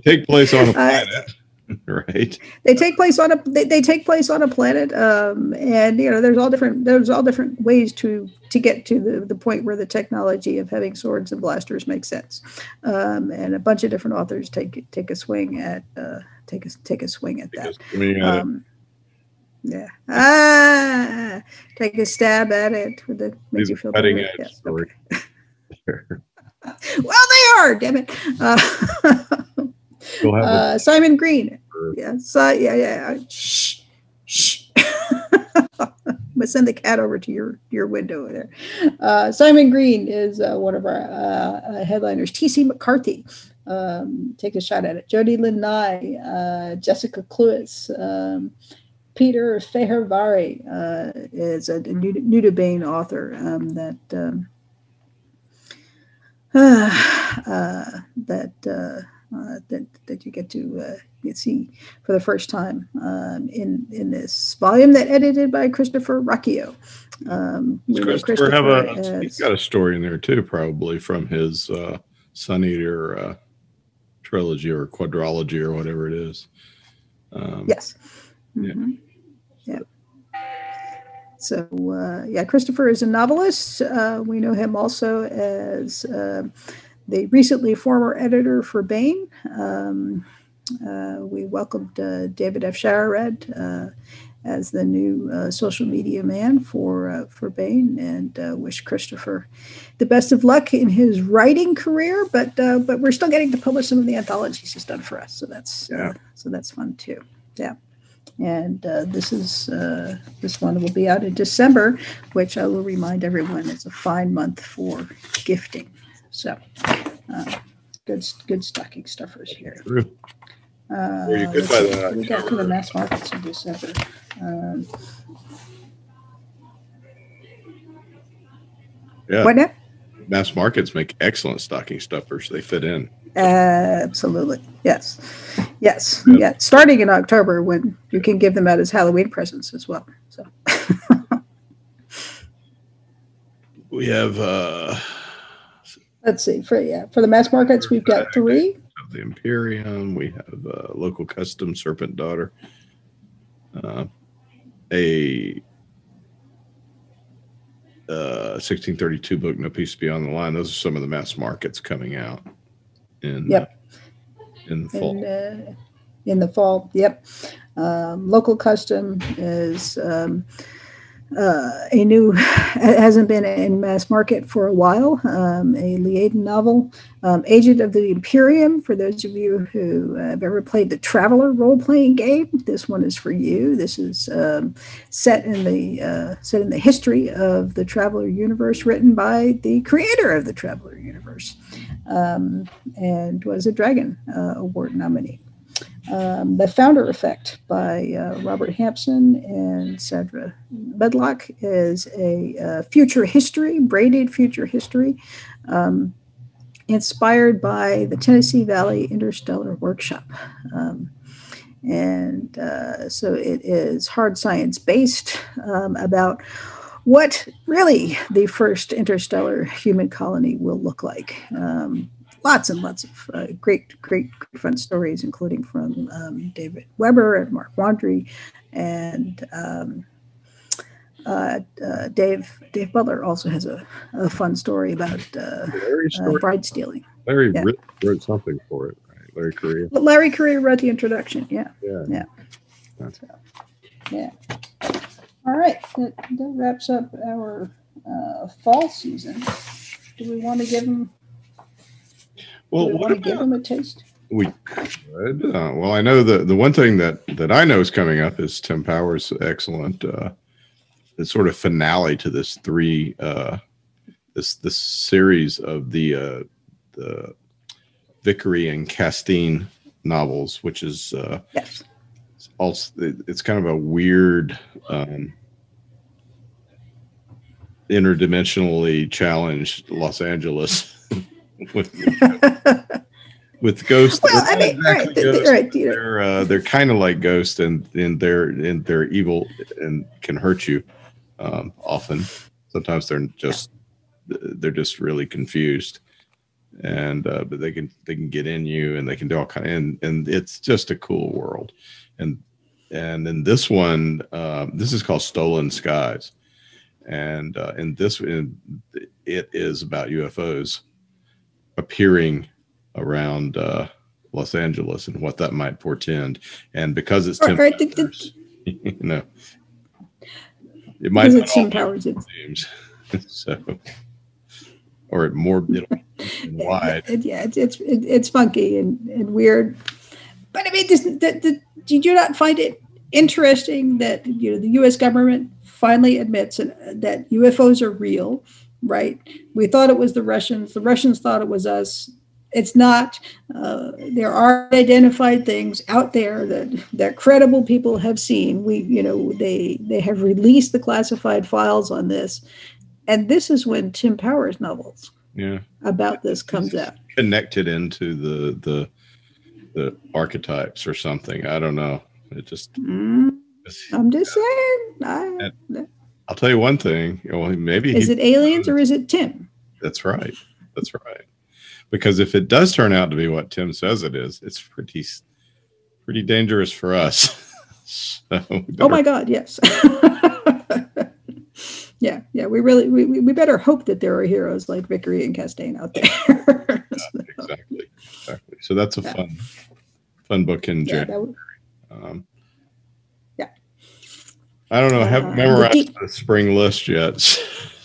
take place on a planet. Right. They take place on a planet, and you know there's all different ways to get to the point where the technology of having swords and blasters makes sense, and a bunch of different authors take a swing at that. Take a stab at it with the make you feel cutting edge story. Okay. Well, they are. Damn it. Simon Green. Yes. Shh. Shh. But send the cat over to your window there. Simon Green is one of our headliners. T.C. McCarthy. Take a shot at it. Jody Lynn Nye. Jessica Kluis. Peter Fehervari is a new to Baen author that you get to see for the first time in this volume that edited by Christopher Rocchio. Christopher he's got a story in there too, probably from his Sun Eater trilogy or quadrology or whatever it is. Yes. Mm-hmm. Yeah. So, Christopher is a novelist. We know him also as the recently former editor for Baen. We welcomed David F. Sharared as the new social media man for Baen, and wish Christopher the best of luck in his writing career. But we're still getting to publish some of the anthologies he's done for us, so that's fun too. Yeah. And this is this one will be out in December, which I will remind everyone is a fine month for gifting. So, good stocking stuffers here. You could buy that. We got to the mass markets in December. What now? Mass markets make excellent stocking stuffers. They fit in. Absolutely. Yes. Yep. Yeah. Starting in October when you can give them out as Halloween presents as well. So we have let's see, for the mass markets we've got three. We have the Imperium, we have Local Custom Serpent Daughter. A 1632 book, No Peace Beyond the Line. Those are some of the mass markets coming out. In the fall. In the fall, yep. Local Custom is a new, hasn't been in mass market for a while, a Liaden novel. Agent of the Imperium, for those of you who have ever played the Traveler role-playing game, this one is for you. This is set in the history of the Traveler universe, written by the creator of the Traveler universe, and was a Dragon Award nominee. The Founder Effect by Robert Hampson and Sandra Medlock is a braided future history inspired by the Tennessee Valley Interstellar Workshop. So it is hard science based about what really the first interstellar human colony will look like. Lots and lots of great fun stories, including from David Weber and Mark Wandry and Dave Butler also has a fun story about bride stealing. Larry wrote something for it, right? Larry Correia. But Larry Correia wrote the introduction. Yeah. So, yeah. All right, that wraps up our fall season. Do we want to give them? Well, what about, give them a taste? We could. Well, I know the one thing that I know is coming up is Tim Power's excellent, the sort of finale to this this series of the Vickery and Castine novels, which is it's kind of a weird interdimensionally challenged Los Angeles with ghosts. Well, I mean, exactly right, right, they're kind of like ghosts, and they're evil and can hurt you. Often, sometimes they're just really confused, and but they can get in you, and they can do all kind of, and it's just a cool world. And in this one, this is called Stolen Skies. And it is about UFOs appearing around Los Angeles and what that might portend. And because it's Tim Powers, you know, it might be Tim Powers. It seems so, or it more wide. Yeah, it's funky and weird. But I mean, did you not find it interesting that the U.S. government finally admits that UFOs are real, right? We thought it was the Russians. The Russians thought it was us. It's not. There are identified things out there that credible people have seen. They have released the classified files on this, and this is when Tim Powers' novels about this comes out. Connected into the archetypes or something. I don't know. It just. Mm. I'm just saying. I'll tell you one thing. Well, maybe is it aliens or is it Tim? That's right. That's right. Because if it does turn out to be what Tim says it is, it's pretty dangerous for us. So oh my God! Yes. yeah. We better hope that there are heroes like Vickery and Castain out there. So. Exactly. So that's a fun book in January. I don't know. I haven't memorized the spring list yet.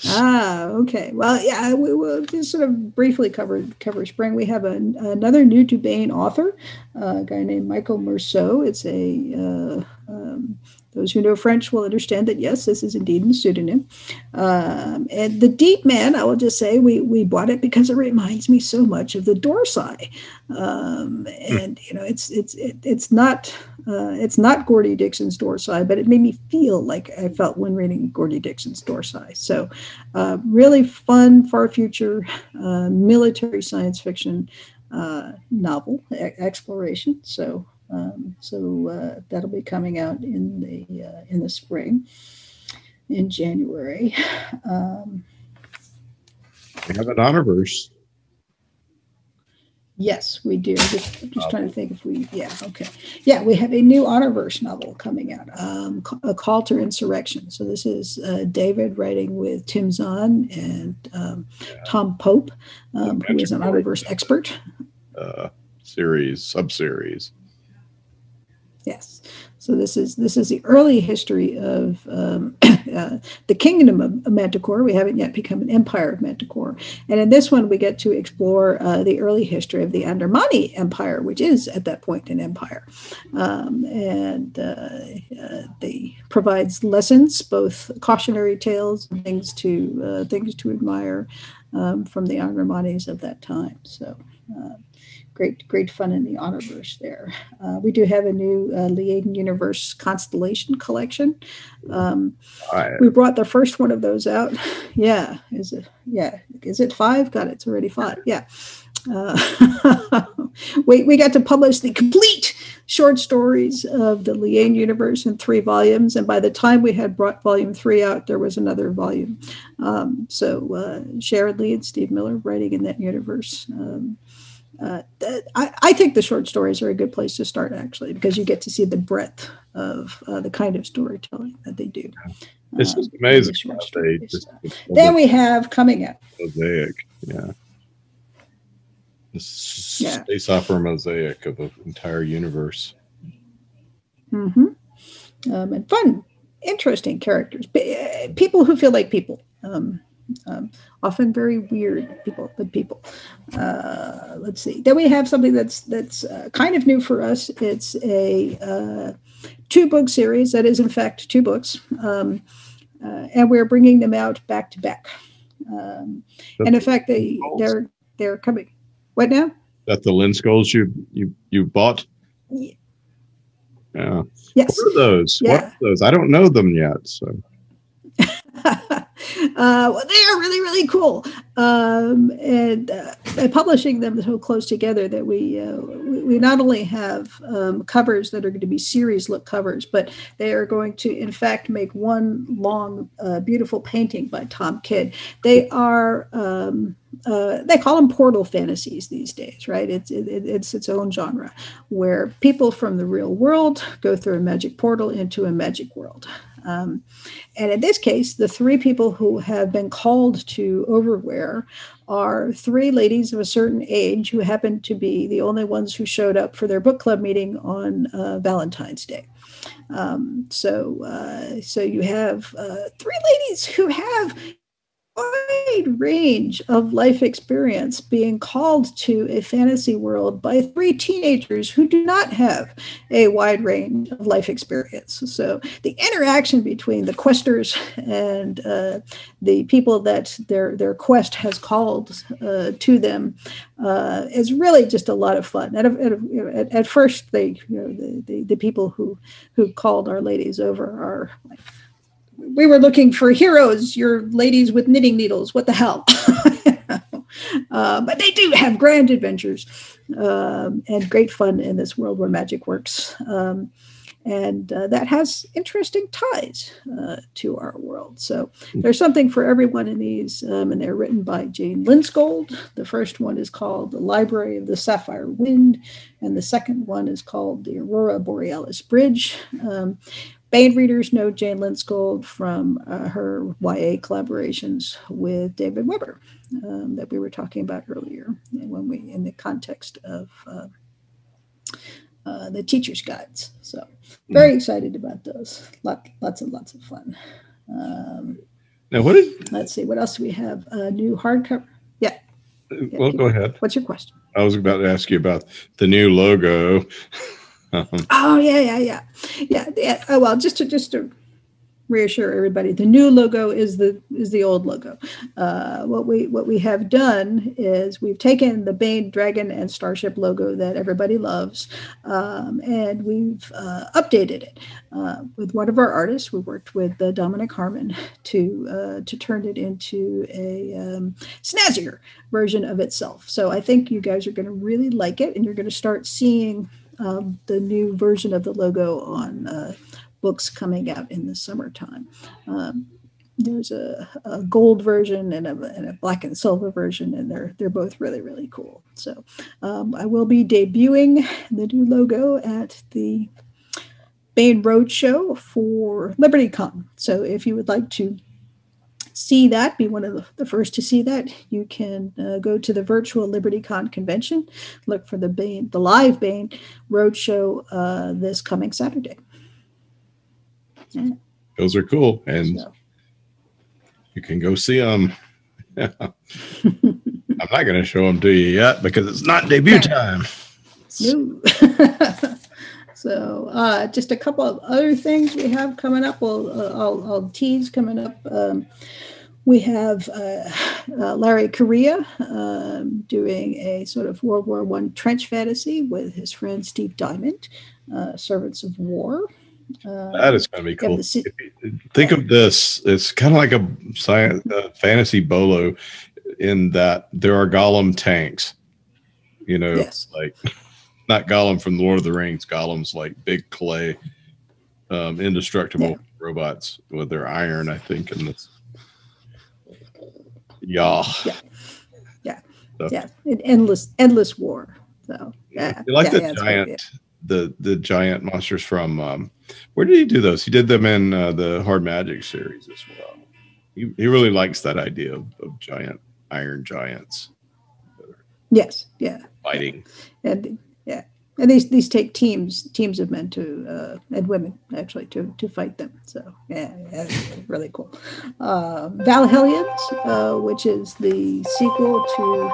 Okay. Well, yeah, we will just sort of briefly cover spring. We have another new to Baen author, a guy named Michael Merceau. It's those who know French will understand that, yes, this is indeed a pseudonym. And The Deep Man, I will just say, we bought it because it reminds me so much of the Dorsai. And it's not Gordy Dixon's Dorsai, but it made me feel like I felt when reading Gordy Dixon's Dorsai. So really fun, far future military science fiction novel exploration. So that'll be coming out in the spring, in January. We have an Honorverse. Yes, we do. Just trying to think if we, we have a new Honorverse novel coming out, A Call to Insurrection. So this is David writing with Tim Zahn and Tom Pope, who is an Honorverse expert. Sub-series. Yes. So this is the early history of the kingdom of Manticore. We haven't yet become an empire of Manticore. And in this one, we get to explore the early history of the Andromani Empire, which is at that point an empire. They provides lessons, both cautionary tales and things to admire from the Andromanis of that time. So. Great fun in the Honorverse there. We do have a new Liaden Universe Constellation Collection. We brought the first one of those out. Yeah. Is it five? God, it's already five. Yeah. We got to publish the complete short stories of the Liaden Universe in 3 volumes. And by the time we had brought volume 3 out, there was another volume. Sharon Lee and Steve Miller writing in that universe. I think the short stories are a good place to start, actually, because you get to see the breadth of the kind of storytelling that they do. It's just amazing. Then we have coming up. Mosaic, yeah. This space opera mosaic of an entire universe. Mm-hmm. And fun, interesting characters. People who feel like people. Often very weird people, but people. Let's see. Then we have something that's kind of new for us. It's a 2-book series that is, in fact, 2 books, and we're bringing them out back to back. And in fact, they're coming. What now? That the Lynn Skulls you bought? Yeah. Yes. What are those? I don't know them yet. So. They are really, really cool. And by publishing them so close together that we not only have covers that are going to be series look covers, but they are going to, in fact, make one long, beautiful painting by Tom Kidd. They are, they call them portal fantasies these days, right? It's its own genre where people from the real world go through a magic portal into a magic world. And in this case, the three people who have been called to Overwear are three ladies of a certain age who happen to be the only ones who showed up for their book club meeting on Valentine's Day. So you have three ladies who have wide range of life experience being called to a fantasy world by three teenagers who do not have a wide range of life experience. So the interaction between the questers and the people that their quest has called to them is really just a lot of fun. At first, the people who called our ladies over are like, "We were looking for heroes. You're ladies with knitting needles. What the hell?" But they do have grand adventures and great fun in this world where magic works. And that has interesting ties to our world. So there's something for everyone in these, and they're written by Jane Linsgold. The first one is called The Library of the Sapphire Wind, and the second one is called The Aurora Borealis Bridge. Baen readers know Jane Linsgold from her YA collaborations with David Weber that we were talking about earlier in the context of the teacher's guides. So very excited about those. Lots of fun. Now, let's see, what else do we have? A new hardcover. Yeah. Well, go ahead. What's your question? I was about to ask you about the new logo. Oh, yeah. Oh, well, just to reassure everybody, the new logo is the old logo. What we have done is we've taken the Baen Dragon and Starship logo that everybody loves, and we've updated it with one of our artists. We worked with Dominic Harmon to turn it into a snazzier version of itself. So I think you guys are going to really like it, and you're going to start seeing the new version of the logo on books coming out in the summertime. There's a gold version and a black and silver version, and they're both really, really cool. So I will be debuting the new logo at the Baen Roadshow for LibertyCon. So if you would like to see that, be one of the first to see that, you can go to the virtual LibertyCon convention, look for the live Baen Roadshow this coming Saturday. Yeah. Those are cool, and so you can go see them. Yeah. I'm not going to show them to you yet because it's not debut time. No. So just a couple of other things we have coming up. I'll tease coming up. We have Larry Correia doing a sort of World War I trench fantasy with his friend Steve Diamond, Servants of War. That is going to be cool. Think of this. It's kind of like a science, fantasy BOLO in that there are Gollum tanks. You know, yes. Like... Not Gollum from the Lord of the Rings. Gollum's like big clay, indestructible robots with their iron, I think. And this, endless war. So yeah, you like the giant, the giant monsters from. Where did he do those? He did them in the Hard Magic series as well. He really likes that idea of giant iron giants. Yes. Yeah. Fighting. And these take teams of men to and women actually to fight them. So yeah, really cool. Valhellions, which is the sequel to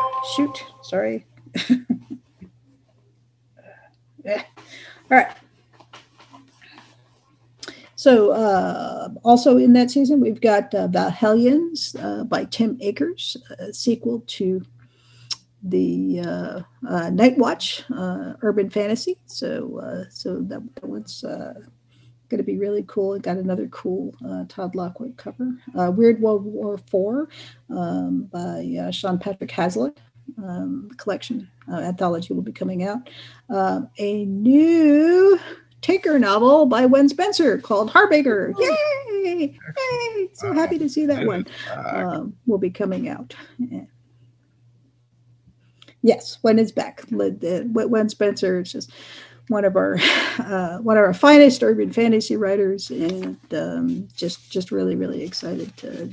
All right. So also in that season, we've got Valhellions by Tim Akers, a sequel to the Night Watch urban fantasy. So that one's going to be really cool. It got another cool Todd Lockwood cover. Weird World War IV by Sean Patrick Hazlitt. Collection anthology will be coming out. A new Taker novel by Wen Spencer called Harbinger. Yay! Yay! So happy to see that one will be coming out. Yeah. Yes, Wen is back. Wen Spencer is just one of our finest urban fantasy writers, and just really excited to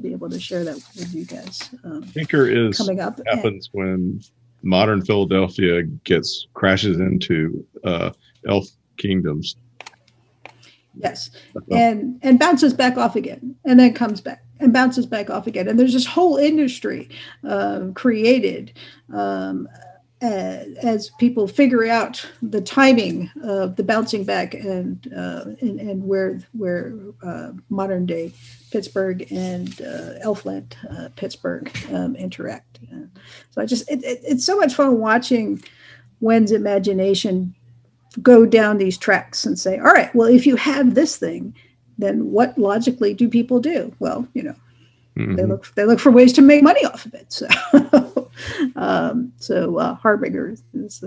be able to share that with you guys. Tinker is coming up. Happens when modern Philadelphia crashes into elf kingdoms. Yes, and bounces back off again, and then comes back and bounces back off again, and there's this whole industry created. As people figure out the timing of the bouncing back and where modern day Pittsburgh and Elfland Pittsburgh interact. So I just it's so much fun watching Wen's imagination go down these tracks and say, all right, well, if you have this thing, then what logically do people do? Well, you know, mm-hmm. They look for ways to make money off of it. So. Harbinger is,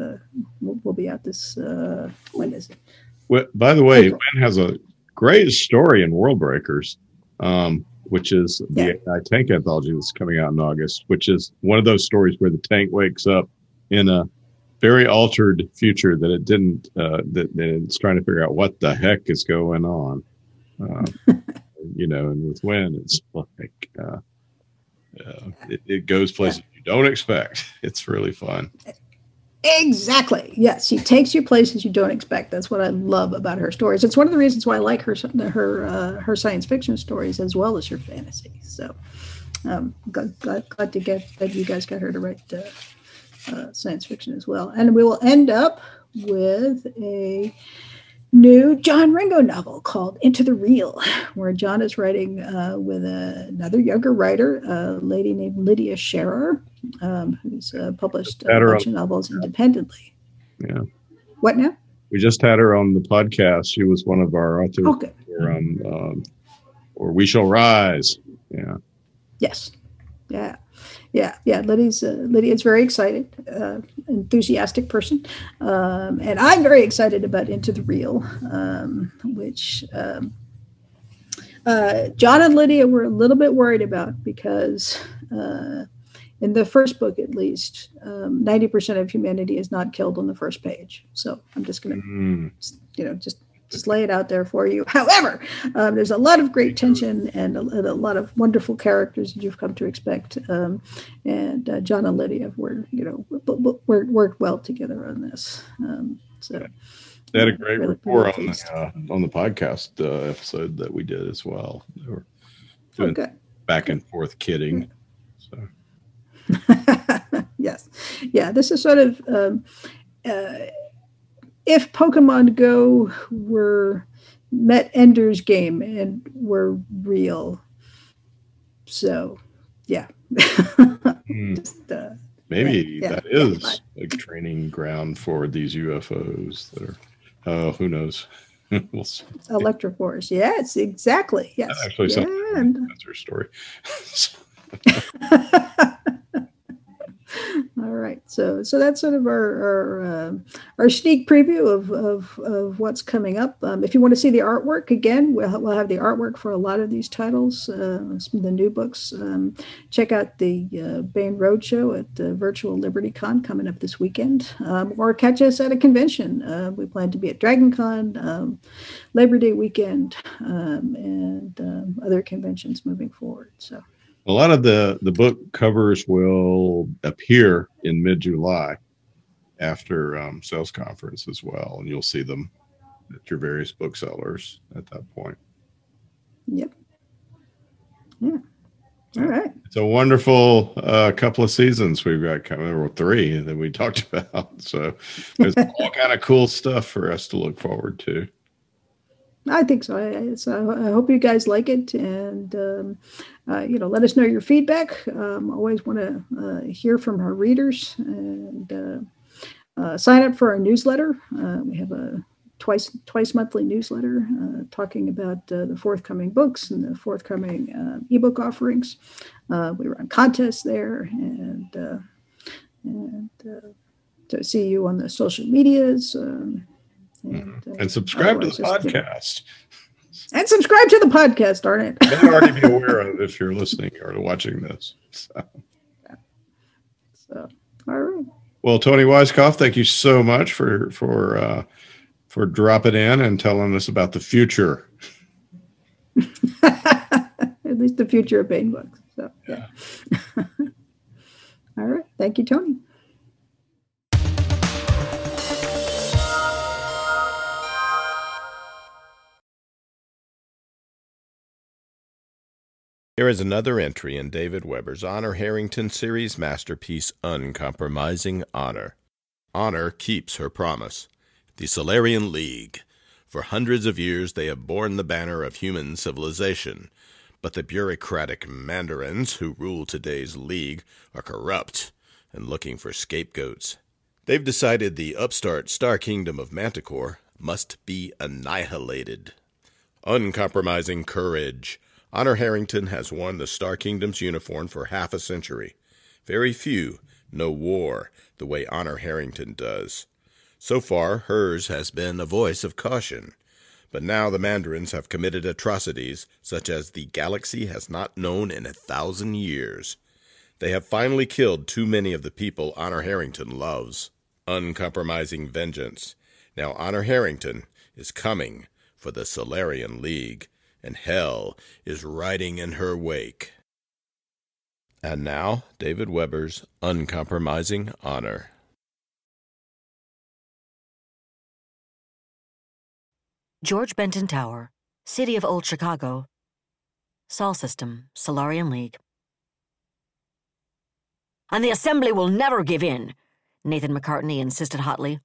will be out this when is it? Well, by the way, Baen has a great story in World Breakers, which is the AI Tank anthology that's coming out in August, which is one of those stories where the tank wakes up in a very altered future that it didn't that it's trying to figure out what the heck is going on. You know, and with Baen, it's like it goes places. Yeah. Don't expect. It's really fun. Exactly. Yes, she takes you places you don't expect. That's what I love about her stories. It's one of the reasons why I like her science fiction stories as well as her fantasy. So glad to get that you guys got her to write science fiction as well. And we will end up with a new John Ringo novel called Into the Real, where John is writing with another younger writer, a lady named Lydia Scherer, who's published a bunch of novels independently. Yeah. What now? We just had her on the podcast. She was one of our authors. Okay. Or We Shall Rise. Yeah. Yes. Yeah. Yeah. Lydia's very excited, enthusiastic person, and I'm very excited about Into the Real, which John and Lydia were a little bit worried about because in the first book, at least, 90% of humanity is not killed on the first page. So I'm just going to, just lay it out there for you. However, there's a lot of great tension and a lot of wonderful characters that you've come to expect. And John and Lydia worked well together on this. So they had a great rapport on the podcast episode that we did as well. They were doing back and forth kidding. Yeah. So. Yes. Yeah. This is sort of, if Pokemon Go met Ender's Game and were real. So, yeah. That is a training ground for these UFOs that are, who knows? We'll see. Electropores. Yes, exactly. Yes. That actually sounds like that's her story. All right, so that's sort of our sneak preview of what's coming up. If you want to see the artwork again, we'll have the artwork for a lot of these titles, some of the new books. Check out the Baen Roadshow at the Virtual Liberty Con coming up this weekend, or catch us at a convention. We plan to be at Dragon Con, Labor Day weekend, and other conventions moving forward. So. A lot of the book covers will appear in mid-July after sales conference as well, and you'll see them at your various booksellers at that point. Yep. Yeah. All right. It's a wonderful couple of seasons we've got coming, or three that we talked about. So there's all kind of cool stuff for us to look forward to. I think so. I hope you guys like it, and let us know your feedback. Always want to hear from our readers, and sign up for our newsletter. We have a twice monthly newsletter talking about the forthcoming books and the forthcoming ebook offerings. We run contests there, and so see you on the social medias. And subscribe to the podcast. And subscribe to the podcast, darn it. You better already be aware of it if you're listening or watching this. So, all right. Well, Tony Weisskopf, thank you so much for dropping in and telling us about the future. At least the future of Baen books. So, yeah. All right. Thank you, Tony. Here is another entry in David Weber's Honor Harrington series masterpiece, Uncompromising Honor. Honor keeps her promise. The Solarian League. For hundreds of years they have borne the banner of human civilization, but the bureaucratic mandarins who rule today's league are corrupt and looking for scapegoats. They've decided the upstart Star Kingdom of Manticore must be annihilated. Uncompromising courage. Honor Harrington has worn the Star Kingdom's uniform for half a century. Very few know war the way Honor Harrington does. So far, hers has been a voice of caution. But now the Mandarins have committed atrocities such as the galaxy has not known in 1,000 years. They have finally killed too many of the people Honor Harrington loves. Uncompromising vengeance. Now Honor Harrington is coming for the Solarian League, and hell is riding in her wake. And now, David Weber's Uncompromising Honor. George Benton Tower, City of Old Chicago, Sol System, Solarian League. And the Assembly will never give in, Nathan McCartney insisted hotly.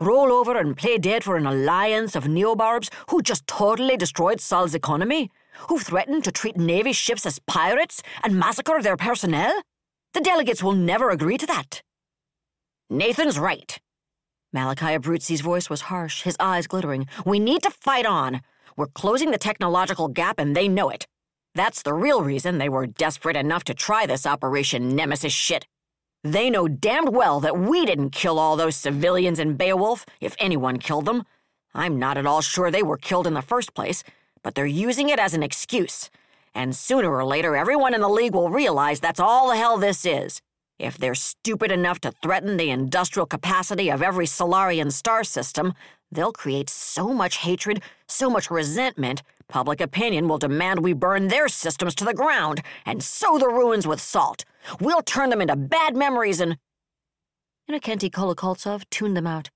Roll over and play dead for an alliance of neobarbs who just totally destroyed Sol's economy? Who threatened to treat Navy ships as pirates and massacre their personnel? The delegates will never agree to that. Nathan's right. Malachi Abruzzi's voice was harsh, his eyes glittering. We need to fight on. We're closing the technological gap and they know it. That's the real reason they were desperate enough to try this Operation Nemesis shit. They know damned well that we didn't kill all those civilians in Beowulf, if anyone killed them. I'm not at all sure they were killed in the first place, but they're using it as an excuse. And sooner or later, everyone in the League will realize that's all the hell this is, if they're stupid enough to threaten the industrial capacity of every Solarian star system. They'll create so much hatred, so much resentment, public opinion will demand we burn their systems to the ground and sow the ruins with salt. We'll turn them into bad memories and... Innocenti Kolokoltsov tuned them out.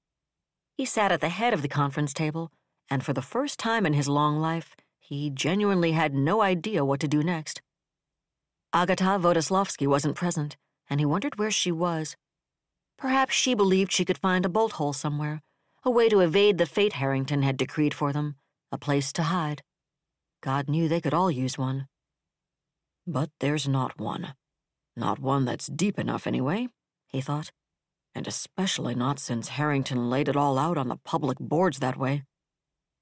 He sat at the head of the conference table, and for the first time in his long life, he genuinely had no idea what to do next. Agata Vodoslovsky wasn't present, and he wondered where she was. Perhaps she believed she could find a bolt hole somewhere, a way to evade the fate Harrington had decreed for them, a place to hide. God knew they could all use one. But there's not one. Not one that's deep enough anyway, he thought. And especially not since Harrington laid it all out on the public boards that way.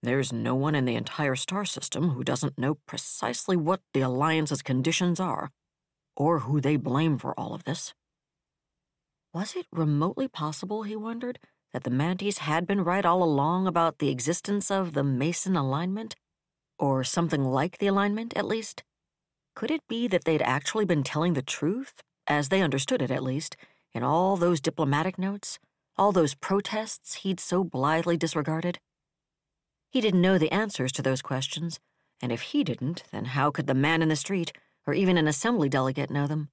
There's no one in the entire star system who doesn't know precisely what the Alliance's conditions are, or who they blame for all of this. Was it remotely possible, he wondered, that the Manties had been right all along about the existence of the Mason alignment, or something like the alignment, at least? Could it be that they'd actually been telling the truth, as they understood it at least, in all those diplomatic notes, all those protests he'd so blithely disregarded? He didn't know the answers to those questions, and if he didn't, then how could the man in the street, or even an assembly delegate, know them?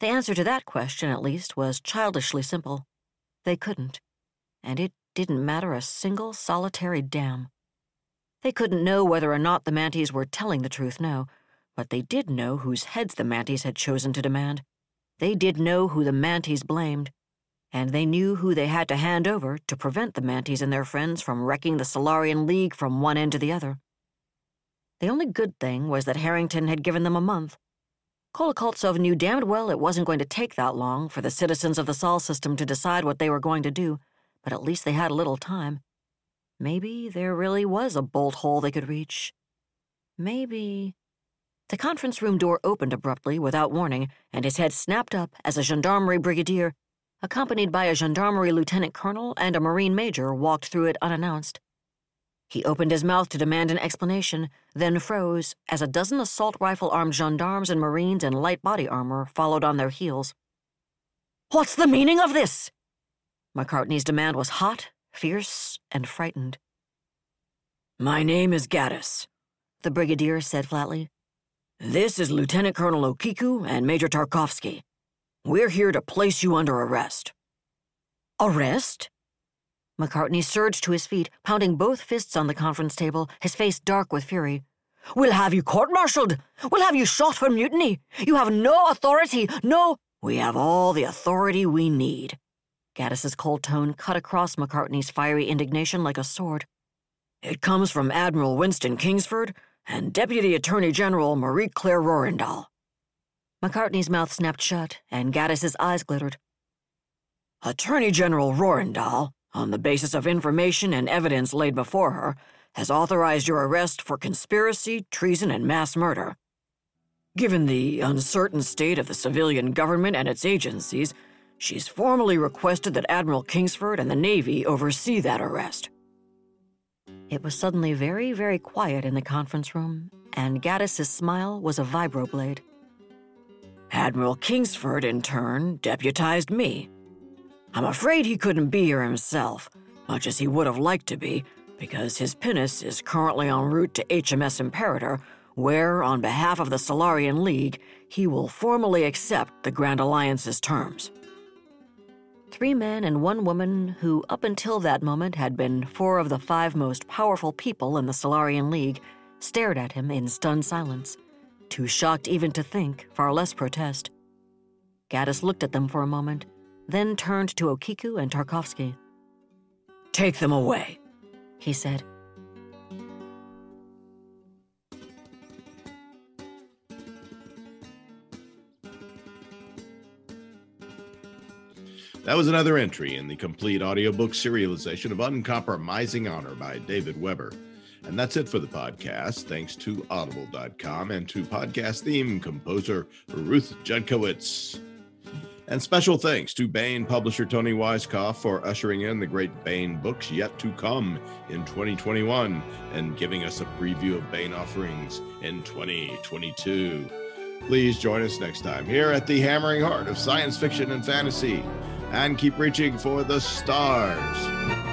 The answer to that question, at least, was childishly simple. They couldn't. And it didn't matter a single solitary damn. They couldn't know whether or not the Manties were telling the truth now, but they did know whose heads the Manties had chosen to demand. They did know who the Manties blamed, and they knew who they had to hand over to prevent the Manties and their friends from wrecking the Solarian League from one end to the other. The only good thing was that Harrington had given them a month. Kolokoltsov knew damned well it wasn't going to take that long for the citizens of the Sol system to decide what they were going to do, but at least they had a little time. Maybe there really was a bolt hole they could reach. Maybe... The conference room door opened abruptly without warning, and his head snapped up as a gendarmerie brigadier, accompanied by a gendarmerie lieutenant colonel and a marine major, walked through it unannounced. He opened his mouth to demand an explanation, then froze as a dozen assault rifle-armed gendarmes and marines in light body armor followed on their heels. "What's the meaning of this?" McCartney's demand was hot, fierce, and frightened. "My name is Gaddis," the brigadier said flatly. "This is Lieutenant Colonel Okiku and Major Tarkovsky. We're here to place you under arrest." "Arrest?" McCartney surged to his feet, pounding both fists on the conference table, his face dark with fury. "We'll have you court-martialed! We'll have you shot for mutiny! You have no authority, no—" "We have all the authority we need." Gaddis's cold tone cut across McCartney's fiery indignation like a sword. "It comes from Admiral Winston Kingsford and Deputy Attorney General Marie-Claire Rorendahl." McCartney's mouth snapped shut, and Gaddis's eyes glittered. "Attorney General Rorendahl, on the basis of information and evidence laid before her, has authorized your arrest for conspiracy, treason, and mass murder. Given the uncertain state of the civilian government and its agencies, she's formally requested that Admiral Kingsford and the Navy oversee that arrest." It was suddenly very, very quiet in the conference room, and Gaddis's smile was a vibroblade. "Admiral Kingsford, in turn, deputized me. I'm afraid he couldn't be here himself, much as he would have liked to be, because his pinnace is currently en route to HMS Imperator, where, on behalf of the Solarian League, he will formally accept the Grand Alliance's terms." 3 men and 1 woman who, up until that moment, had been 4 of the 5 most powerful people in the Solarian League, stared at him in stunned silence, too shocked even to think, far less protest. Gaddis looked at them for a moment, then turned to Okiku and Tarkovsky. "Take them away," he said. That was another entry in the complete audiobook serialization of Uncompromising Honor by David Weber. And that's it for the podcast. Thanks to Audible.com and to podcast theme composer Ruth Judkowitz. And special thanks to Baen publisher Tony Weisskopf for ushering in the great Baen books yet to come in 2021 and giving us a preview of Baen offerings in 2022. Please join us next time here at the hammering heart of science fiction and fantasy. And keep reaching for the stars.